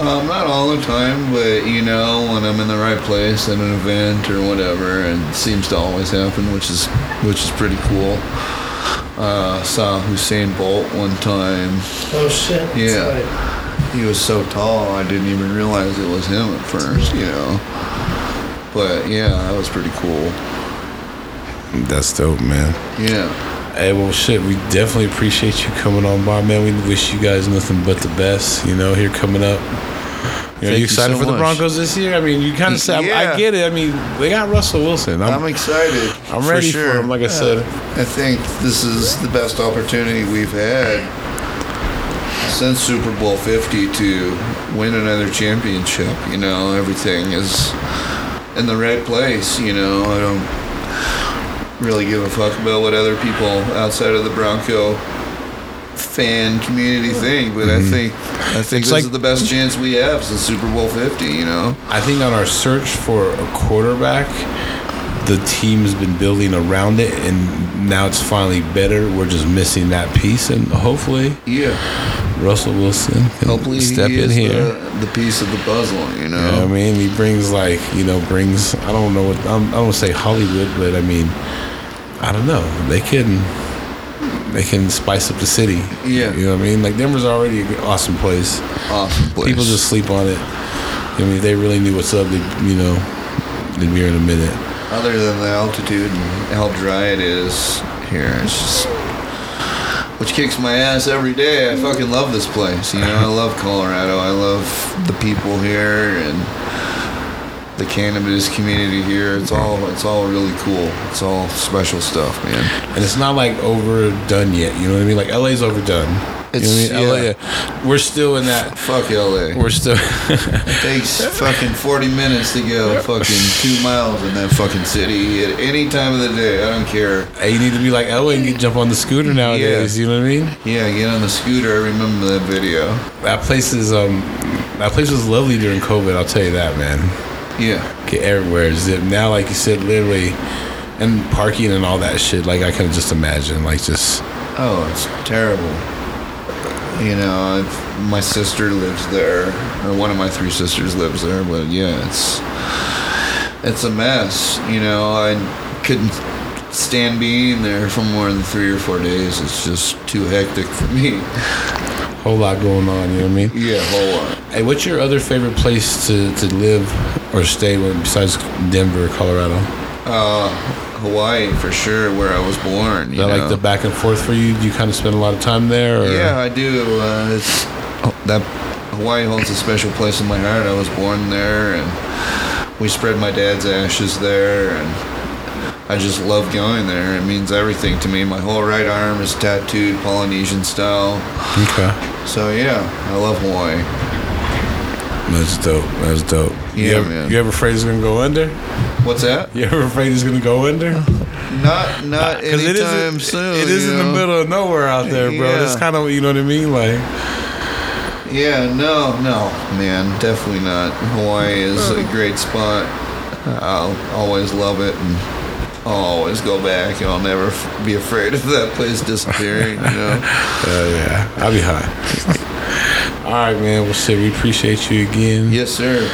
Not all the time, but, you know, when I'm in the right place at an event or whatever, and it seems to always happen, which is pretty cool. Saw Usain Bolt one time. Oh shit! Yeah, right. He was so tall, I didn't even realize it was him at first. You know, but yeah, that was pretty cool. That's dope, man. Yeah. Hey, well, shit. We definitely appreciate you coming on by, man. We wish you guys nothing but the best. You know, here coming up. Are you excited for the Broncos this year? I mean, you kind of said, I get it. I mean, they got Russell Wilson. I'm excited. I'm ready for him, like I said. I think this is the best opportunity we've had since Super Bowl 50 to win another championship. You know, everything is in the right place. You know, I don't really give a fuck about what other people outside of the Bronco fan community thing, but I think this is the best chance we have since Super Bowl 50, you know? I think on our search for a quarterback, the team's been building around it, and now it's finally better. We're just missing that piece, and hopefully Russell Wilson can step in here. The piece of the puzzle, you know? You know what I mean? He brings, like, you know, I don't know what, I don't say Hollywood, but I mean, I don't know. They can spice up the city. Yeah. You know what I mean? Like, Denver's already an awesome place. People just sleep on it. I mean, if they really knew what's up, they'd be here in a minute. Other than the altitude and how dry it is here, it's just, which kicks my ass every day. I fucking love this place. You know, I love Colorado. I love the people here and the cannabis community here. It's all really cool. It's all special stuff, man. And it's not like overdone yet, you know what I mean? Like LA's overdone. It's, you know what I mean? Yeah. LA, we're still in that. Fuck LA. We're still. It takes fucking 40 minutes to go fucking 2 miles in that fucking city at any time of the day. I don't care. You need to be like LA and jump on the scooter nowadays. Yeah. You know what I mean? Yeah, get on the scooter. I remember that video. That place was lovely during COVID. I'll tell you that, man. Yeah. Get everywhere. Now, like you said, literally, and parking and all that shit. Like I can just imagine, like just. Oh, it's terrible. You know, my sister lives there, or one of my three sisters lives there. But yeah, it's a mess. You know, I couldn't stand being there for more than 3 or 4 days. It's just too hectic for me. Whole lot going on. You know what I mean? Yeah, whole lot. Hey, what's your other favorite place to live or stay with besides Denver, Colorado? Hawaii for sure, where I was born. You know? Like the back and forth for you? Do you kind of spend a lot of time there? Or? Yeah, I do. That Hawaii holds a special place in my heart. I was born there, and we spread my dad's ashes there, and I just love going there. It means everything to me. My whole right arm is tattooed Polynesian style. Okay. So yeah, I love Hawaii. That's dope. That's dope. Yeah, man. You ever afraid it's gonna go under? What's that? You ever afraid it's gonna go under? Not anytime soon. It is in the middle of nowhere out there, bro. Yeah. It's kind of, you know what I mean, like. Yeah, no, man, definitely not. Hawaii is a great spot. I'll always love it, and I'll always go back, and I'll never be afraid of that place disappearing. You know. Yeah, I'll be high. All right, man. Well, shit, we appreciate you again. Yes, sir.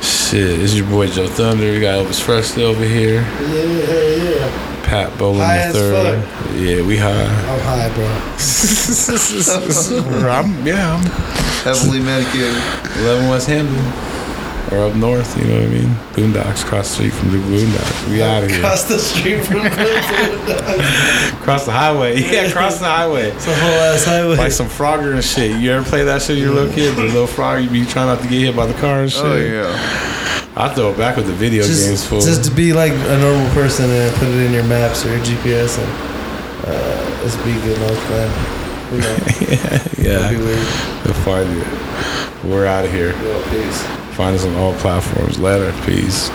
Shit, this is your boy Joe Thunder. We got Elvis Freshly over here. Yeah. Pat Bowlen III. Yeah, we high. I'm high, bro. I'm heavily medicated. 11 West Hamden. Or up north, you know what I mean? Boondocks, across the street from the Boondocks. We out of here. Across the street from the Boondocks. Across the highway. Yeah, across the highway. It's a whole ass highway. Like some Frogger and shit. You ever play that shit your little kid? The little Frogger, you be trying not to get hit by the car and shit. Oh, yeah. I throw it back with the video games, fool. Just to be like a normal person and put it in your maps or your GPS and it's Be Good Life, man. You know. Yeah. It'll be weird. It'll find you. We're out of here. Yeah, peace. Find us on all platforms. Later. Peace.